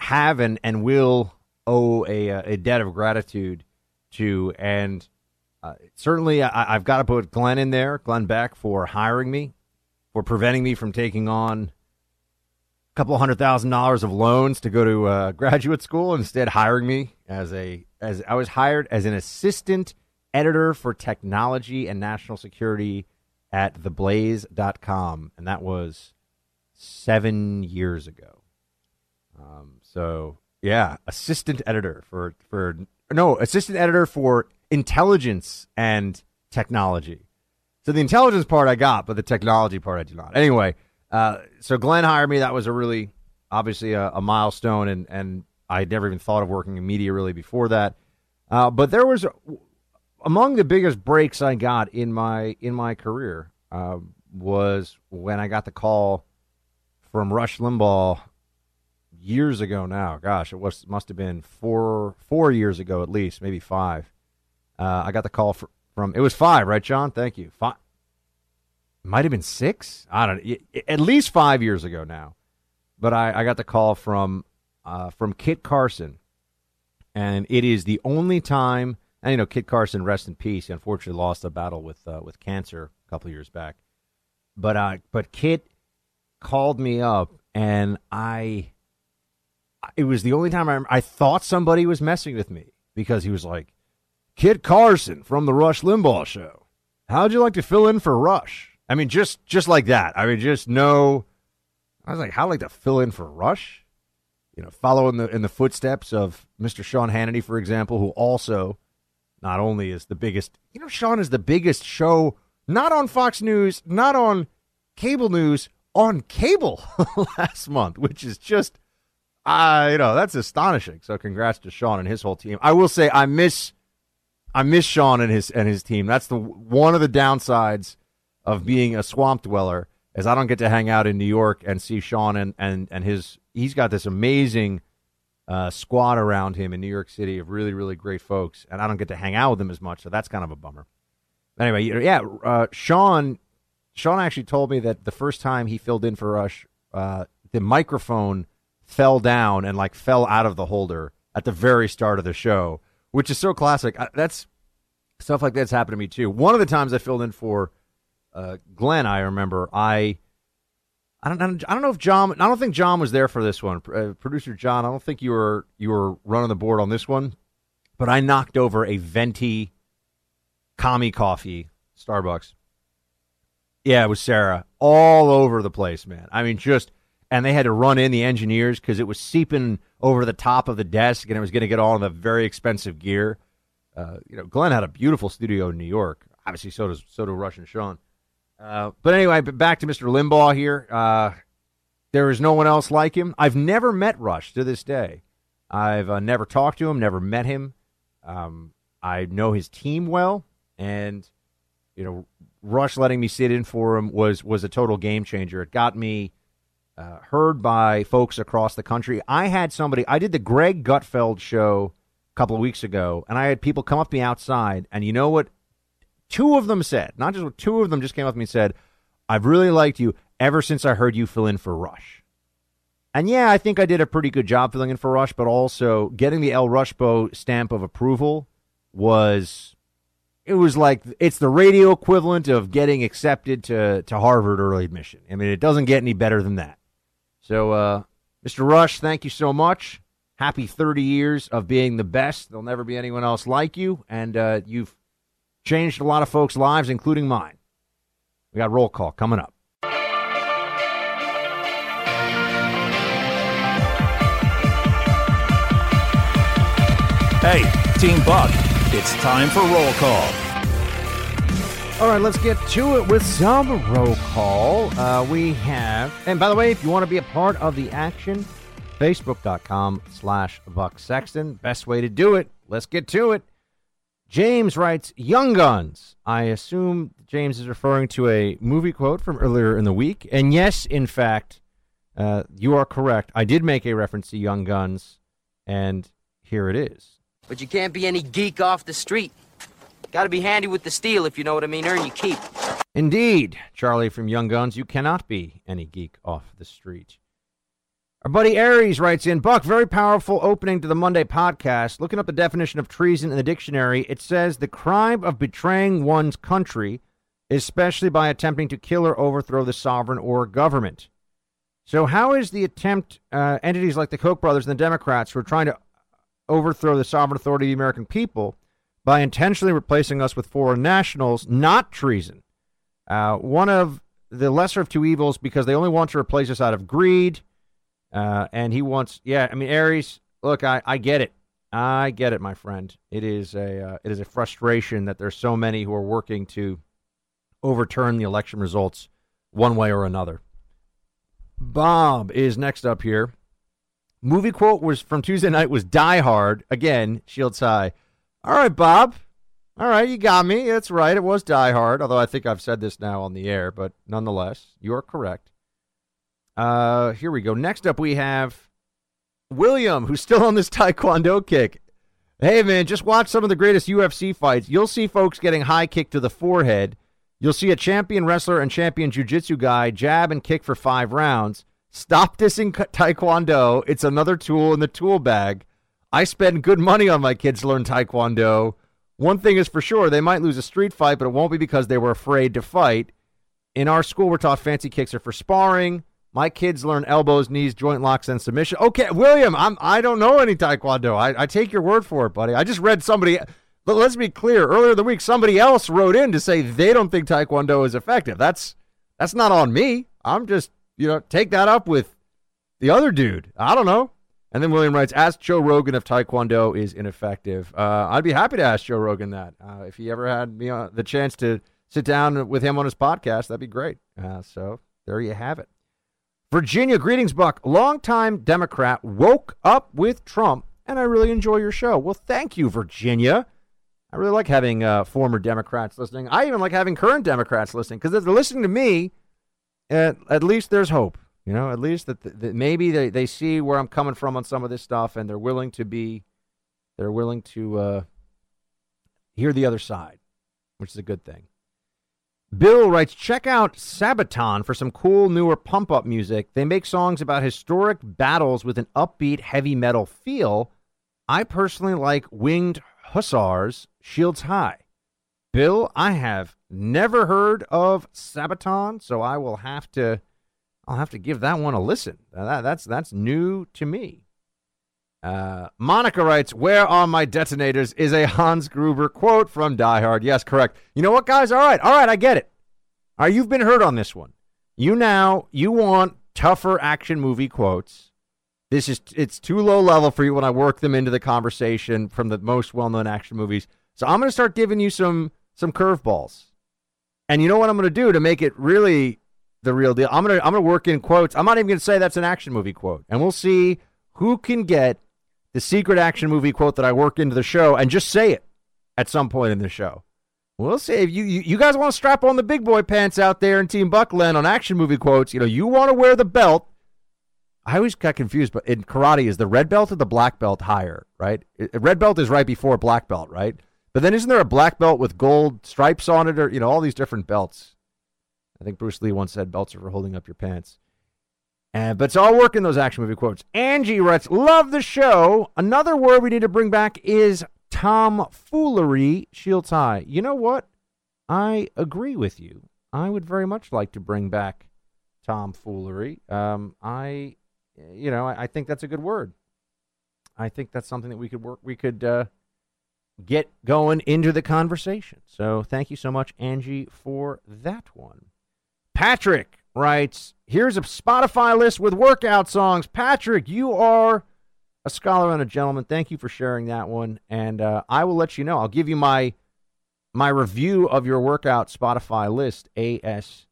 have and and will owe a a debt of gratitude to, and uh, certainly I, I've got to put Glenn in there, Glenn Beck, for hiring me, for preventing me from taking on a couple hundred thousand dollars of loans to go to uh, graduate school, instead hiring me as a as I was hired as an assistant editor for technology and national security at the blaze dot com, and that was seven years ago. Um, so. Yeah, assistant editor for, for no, assistant editor for intelligence and technology. So the intelligence part I got, but the technology part I do not. Anyway, uh, so Glenn hired me. That was a really, obviously a, a milestone, and, and I never even thought of working in media really before that. Uh, but there was, among the biggest breaks I got in my in my career uh, was when I got the call from Rush Limbaugh years ago now. Gosh, it was must have been four four years ago at least, maybe five. Uh, I got the call for, from it was five, right, John? Thank you. Five, might have been six. I don't know. At least five years ago now. But I, I got the call from uh, from Kit Carson, and it is the only time. And you know, Kit Carson, rest in peace. He unfortunately lost a battle with uh, with cancer a couple of years back. But uh, but Kit called me up, and I. It was the only time I remember, I thought somebody was messing with me, because he was like, Kit Carson from the Rush Limbaugh Show. How'd you like to fill in for Rush? I mean, just just like that. I mean, just no. I was like, how'd like to fill in for Rush? You know, following the in the footsteps of Mister Sean Hannity, for example, who also not only is the biggest, you know, Sean is the biggest show, not on Fox News, not on cable news, on cable last month, which is just. Uh, you know, that's astonishing. So congrats to Sean and his whole team. I will say I miss I miss Sean and his and his team. That's the one of the downsides of being a swamp dweller, is I don't get to hang out in New York and see Sean and, and, and his he's got this amazing uh, squad around him in New York City of really, really great folks, and I don't get to hang out with them as much, so that's kind of a bummer. Anyway, yeah, uh, Sean Sean actually told me that the first time he filled in for Rush, uh, the microphone fell down and like fell out of the holder at the very start of the show, which is so classic. I, that's stuff like that's happened to me too. One of the times I filled in for uh, Glenn, I remember I, I don't, I don't know if John, I don't think John was there for this one. Uh, Producer John, I don't think you were you were running the board on this one, but I knocked over a venti, commie coffee, Starbucks. Yeah, it was Sarah, all over the place, man. I mean, just. And they had to run in the engineers because it was seeping over the top of the desk, and it was going to get all in the very expensive gear. Uh, you know, Glenn had a beautiful studio in New York. Obviously, so does so do Rush and Sean. Uh, but anyway, back to Mister Limbaugh here. Uh, there is no one else like him. I've never met Rush to this day. I've uh, never talked to him, never met him. Um, I know his team well, and you know, Rush letting me sit in for him was was a total game changer. It got me. Uh, heard by folks across the country. I had somebody, I did the Greg Gutfeld show a couple of weeks ago, and I had people come up to me outside, and you know what? Two of them said, not just two of them just came up to me and said, I've really liked you ever since I heard you fill in for Rush. And yeah, I think I did a pretty good job filling in for Rush, but also getting the El Rushbo stamp of approval was, it was like, it's the radio equivalent of getting accepted to, to Harvard early admission. I mean, it doesn't get any better than that. So, uh, Mister Rush, thank you so much. Happy thirty years of being the best. There'll never be anyone else like you. And uh, you've Changed a lot of folks' lives, including mine. We got roll call coming up. Hey, Team Buck, it's time for roll call. All right, let's get to it with some roll call. Uh, we have, and by the way, if you want to be a part of the action, Facebook.com slash Buck Sexton. Best way to do it. Let's get to it. James writes, Young Guns. I assume James is referring to a movie quote from earlier in the week. And yes, in fact, uh, you are correct. I did make a reference to Young Guns, and here it is. But you can't be any geek off the street. Got to be handy with the steel, if you know what I mean. Earn your keep. Indeed, Charlie from Young Guns, you cannot be any geek off the street. Our buddy Aries writes in, Buck, very powerful opening to the Monday podcast. Looking up the definition of treason in the dictionary, it says the crime of betraying one's country, especially by attempting to kill or overthrow the sovereign or government. So how is the attempt, uh, entities like the Koch brothers and the Democrats who are trying to overthrow the sovereign authority of the American people by intentionally replacing us with foreign nationals, not treason? Uh, one of the lesser of two evils, because they only want to replace us out of greed. Uh, and he wants, yeah, I mean, Aries, look, I, I get it. I get it, my friend. It is a uh, it is a frustration that there's so many who are working to overturn the election results one way or another. Bob is next up here. Movie quote was from Tuesday night was Die Hard. Again, shields high. All right, Bob. All right, you got me. That's right. It was Die Hard, although I think I've said this now on the air, but nonetheless, you are correct. Uh, here we go. Next up, we have William, who's still on this taekwondo kick. Hey, man, just watch some of the greatest U F C fights. You'll see folks getting high kick to the forehead. You'll see a champion wrestler and champion jiu-jitsu guy jab and kick for five rounds. Stop dissing taekwondo. It's another tool in the tool bag. I spend good money on my kids to learn taekwondo. One thing is for sure, they might lose a street fight, but it won't be because they were afraid to fight. In our school, we're taught fancy kicks are for sparring. My kids learn elbows, knees, joint locks, and submission. Okay, William, I'm, I don't know any taekwondo. I, I take your word for it, buddy. I just read somebody, but let's be clear. Earlier in the week, somebody else wrote in to say they don't think taekwondo is effective. That's that's not on me. I'm just, you know, take that up with the other dude. I don't know. And then William writes, ask Joe Rogan if taekwondo is ineffective. Uh, I'd be happy to ask Joe Rogan that. Uh, if he ever had me on, the chance to sit down with him on his podcast, that'd be great. Uh, so there you have it. Virginia, greetings, Buck. Longtime Democrat, woke up with Trump, and I really enjoy your show. Well, thank you, Virginia. I really like having uh, former Democrats listening. I even like having current Democrats listening, because if they're listening to me, at, at least there's hope. You know, at least that, th- that maybe they, they see where I'm coming from on some of this stuff, and they're willing to be, they're willing to uh, hear the other side, which is a good thing. Bill writes, check out Sabaton for some cool newer pump-up music. They make songs about historic battles with an upbeat heavy metal feel. I personally like Winged Hussars, Shields High. Bill, I have never heard of Sabaton, so I will have to, I'll have to give that one a listen. That, that's that's new to me. Uh, Monica writes, where are my detonators is a Hans Gruber quote from Die Hard. Yes, correct. You know what, guys? All right. All right. I get it. All right. You've been heard on this one. You now, you want tougher action movie quotes. This is, it's too low level for you when I work them into the conversation from the most well-known action movies. So I'm going to start giving you some, some curveballs. And you know what I'm going to do to make it really the real deal? I'm going to, I'm going to work in quotes. I'm not even going to say that's an action movie quote. And we'll see who can get the secret action movie quote that I work into the show and just say it at some point in the show. We'll see if you, you, you guys want to strap on the big boy pants out there in Team Buckland on action movie quotes. You know, you want to wear the belt. I always got confused, but in karate, is the red belt or the black belt higher, right? Red belt is right before black belt, right? But then isn't there a black belt with gold stripes on it, or, you know, all these different belts? I think Bruce Lee once said belts are for holding up your pants. And, but it's all work in those action movie quotes. Angie writes, love the show. Another word we need to bring back is tomfoolery, Shields High. You know what? I agree with you. I would very much like to bring back tomfoolery. Um, I, you know, I, I think that's a good word. I think that's something that we could work, we could uh, get going into the conversation. So thank you so much, Angie, for that one. Patrick writes, here's a Spotify list with workout songs. Patrick, you are a scholar and a gentleman. Thank you for sharing that one. And uh, I will let you know. I'll give you my my review of your workout Spotify list, A S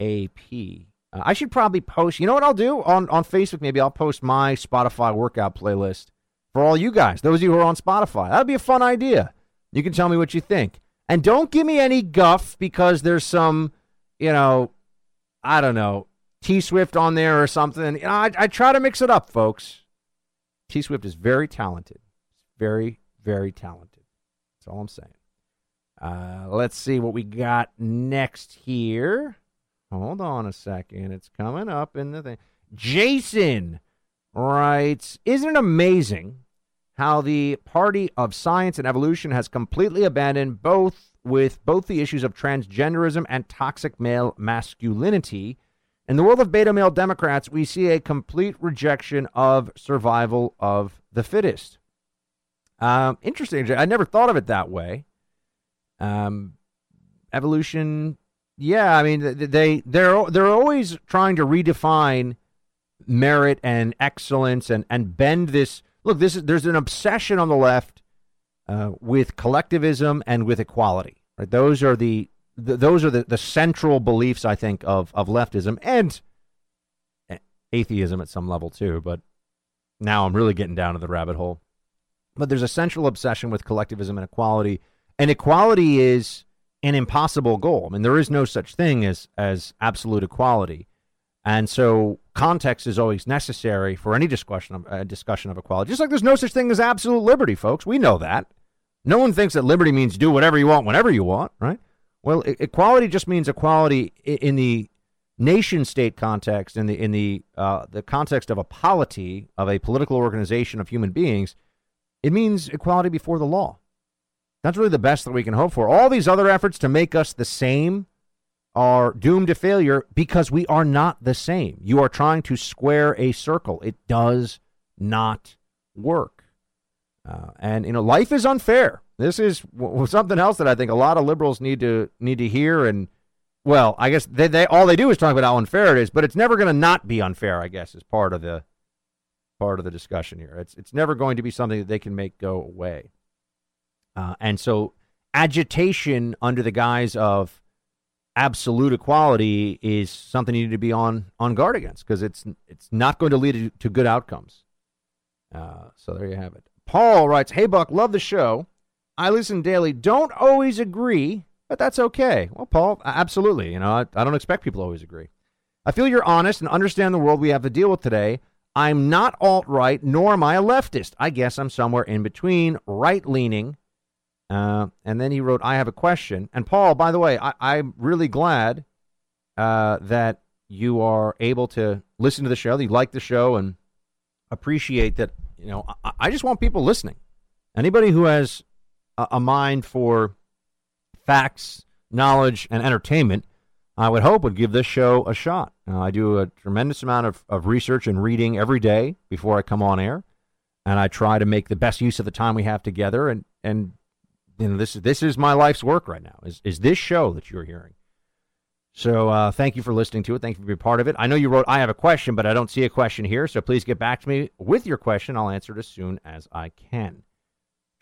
A P. Uh, I should probably post, you know what I'll do? On, on Facebook, maybe I'll post my Spotify workout playlist for all you guys, those of you who are on Spotify. That would be a fun idea. You can tell me what you think. And don't give me any guff because there's some, you know, I don't know, T-Swift on there or something. You know, I, I try to mix it up, folks. T-Swift is very talented. Very, very talented. That's all I'm saying. Uh, let's see what we got next here. Hold on a second. It's coming up in the thing. Jason writes, isn't it amazing how the party of science and evolution has completely abandoned both with both the issues of transgenderism and toxic male masculinity? In the world of beta male Democrats, we see a complete rejection of survival of the fittest. Um, interesting. I never thought of it that way. Um, evolution. Yeah, I mean, they they're they're always trying to redefine merit and excellence and, and bend this. Look, this is there's an obsession on the left uh, with collectivism and with equality. Right? Those are the The, those are the, the central beliefs, I think, of, of leftism and atheism at some level, too. But now I'm really getting down to the rabbit hole. But there's a central obsession with collectivism and equality. And equality is an impossible goal. I mean, there is no such thing as, as absolute equality. And so context is always necessary for any discussion of, uh, discussion of equality. Just like there's no such thing as absolute liberty, folks. We know that. No one thinks that liberty means do whatever you want, whenever you want, right? Well, equality just means equality in the nation-state context, in the in the uh, the context of a polity, of a political organization of human beings. It means equality before the law. That's really the best that we can hope for. All these other efforts to make us the same are doomed to failure because we are not the same. You are trying to square a circle. It does not work. Uh, and, you know, life is unfair. This is something else that I think a lot of liberals need to need to hear. And, well, I guess they, they all they do is talk about how unfair it is, but it's never going to not be unfair, I guess, is part of the part of the discussion here. It's it's never going to be something that they can make go away. Uh, and so agitation under the guise of absolute equality is something you need to be on on guard against because it's it's not going to lead to good outcomes. Uh, so there you have it. Paul writes, hey, Buck, love the show. I listen daily. Don't always agree, but that's okay. Well, Paul, absolutely. You know, I, I don't expect people to always agree. I feel you're honest and understand the world we have to deal with today. I'm not alt-right, nor am I a leftist. I guess I'm somewhere in between, right-leaning. Uh, and then he wrote, I have a question. And Paul, by the way, I, I'm really glad uh, that you are able to listen to the show, that you like the show, and appreciate that. You know, I, I just want people listening. Anybody who has a mind for facts, knowledge, and entertainment, I would hope would give this show a shot. Uh, I do a tremendous amount of, of research and reading every day before I come on air, and I try to make the best use of the time we have together. And, and you know, this, this is my life's work right now, is, is this show that you're hearing. So uh, thank you for listening to it. Thank you for being part of it. I know you wrote, I have a question, but I don't see a question here, so please get back to me with your question. I'll answer it as soon as I can.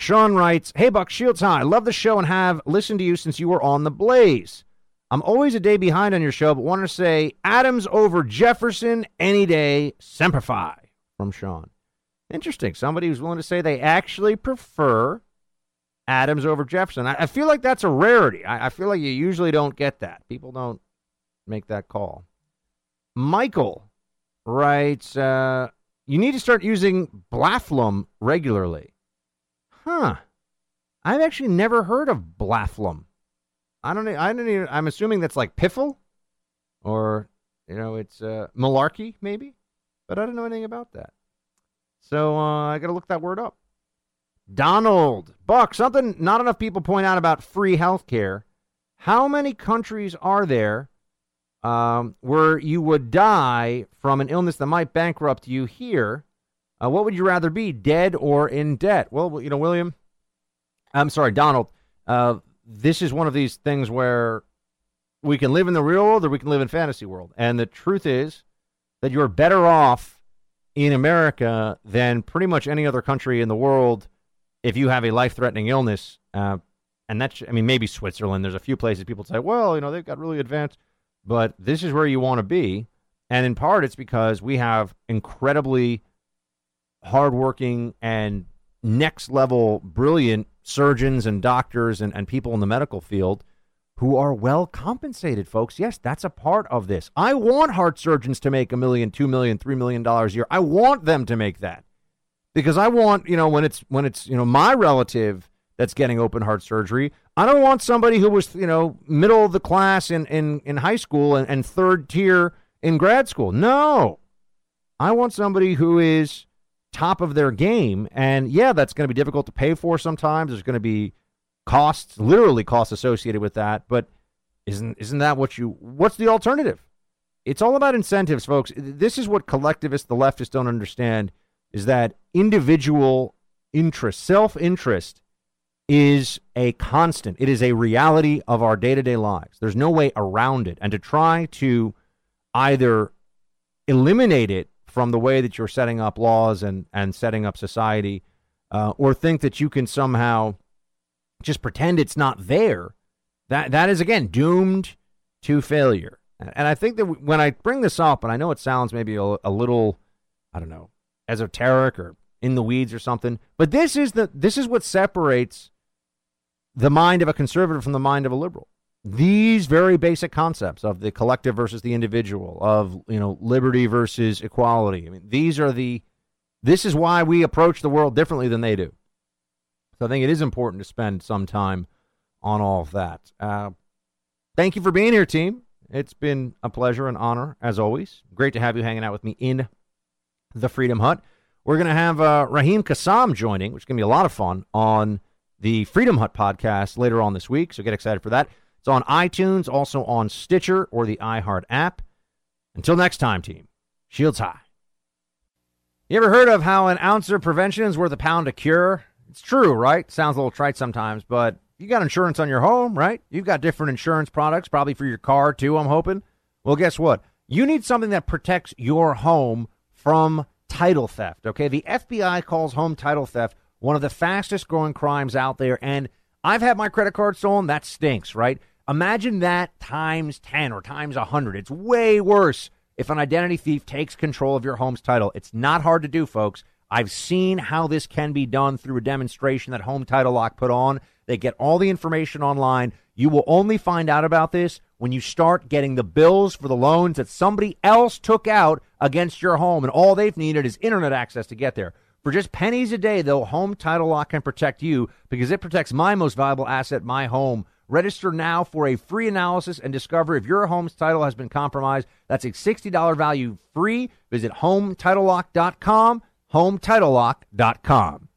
Sean writes, hey, Buck, shields high. Love the show and have listened to you since you were on The Blaze. I'm always a day behind on your show, but want to say Adams over Jefferson any day, semper fi, from Sean. Interesting. Somebody who's willing to say they actually prefer Adams over Jefferson. I, I feel like that's a rarity. I, I feel like you usually don't get that. People don't make that call. Michael writes, uh, you need to start using Blaflum regularly. Huh. I've actually never heard of Blaflum. I don't I don't even, I'm assuming that's like piffle or, you know, it's uh, malarkey maybe, but I don't know anything about that. So uh, I got to look that word up. Donald, Buck, something not enough people point out about free healthcare. How many countries are there um, where you would die from an illness that might bankrupt you here? Uh, what would you rather be, dead or in debt? Well, you know, William, I'm sorry, Donald, uh, this is one of these things where we can live in the real world or we can live in fantasy world. And the truth is that you're better off in America than pretty much any other country in the world if you have a life-threatening illness. Uh, and that's, I mean, maybe Switzerland. There's a few places people say, well, you know, they've got really advanced. But this is where you want to be. And in part, it's because we have incredibly hardworking and next-level brilliant surgeons and doctors and, and people in the medical field who are well compensated, folks. Yes, that's a part of this. I want heart surgeons to make a million, two million, three million dollars a year. I want them to make that because I want, you know, when it's when it's, you know, my relative that's getting open heart surgery, I don't want somebody who was, you know, middle of the class in, in, in high school and, and third tier in grad school. No, I want somebody who is top of their game. And yeah, that's going to be difficult to pay for sometimes. There's going to be costs, literally costs associated with that. But isn't isn't that what you, what's the alternative? It's all about incentives, folks. This is what collectivists, the leftists don't understand, is that individual interest, self-interest is a constant. It is a reality of our day-to-day lives. There's no way around it. And to try to either eliminate it from the way that you're setting up laws and, and setting up society, uh, or think that you can somehow just pretend it's not there, that that is, again, doomed to failure. And, and I think that w- when I bring this up, and I know it sounds maybe a, a little, I don't know, esoteric or in the weeds or something, but this is the this is what separates the mind of a conservative from the mind of a liberal. These very basic concepts of the collective versus the individual, of, you know, liberty versus equality. I mean, these are the, this is why we approach the world differently than they do. So I think it is important to spend some time on all of that. Uh, thank you for being here, team. It's been a pleasure and honor, as always. Great to have you hanging out with me in the Freedom Hut. We're going to have uh, Raheem Kassam joining, which is going to be a lot of fun, on the Freedom Hut podcast later on this week. So get excited for that. It's on iTunes, also on Stitcher or the iHeart app. Until next time, team, shields high. You ever heard of how an ounce of prevention is worth a pound of cure? It's true, right? Sounds a little trite sometimes, but you got insurance on your home, right? You've got different insurance products, probably for your car too, I'm hoping. Well, guess what? You need something that protects your home from title theft, okay? The F B I calls home title theft one of the fastest growing crimes out there, and I've had my credit card stolen. That stinks, right? Imagine that times ten or times one hundred. It's way worse if an identity thief takes control of your home's title. It's not hard to do, folks. I've seen how this can be done through a demonstration that Home Title Lock put on. They get all the information online. You will only find out about this when you start getting the bills for the loans that somebody else took out against your home, and all they've needed is internet access to get there. For just pennies a day, though, Home Title Lock can protect you because it protects my most valuable asset, my home. Register now for a free analysis and discover if your home's title has been compromised. That's a sixty dollars value free. Visit home title lock dot com. home title lock dot com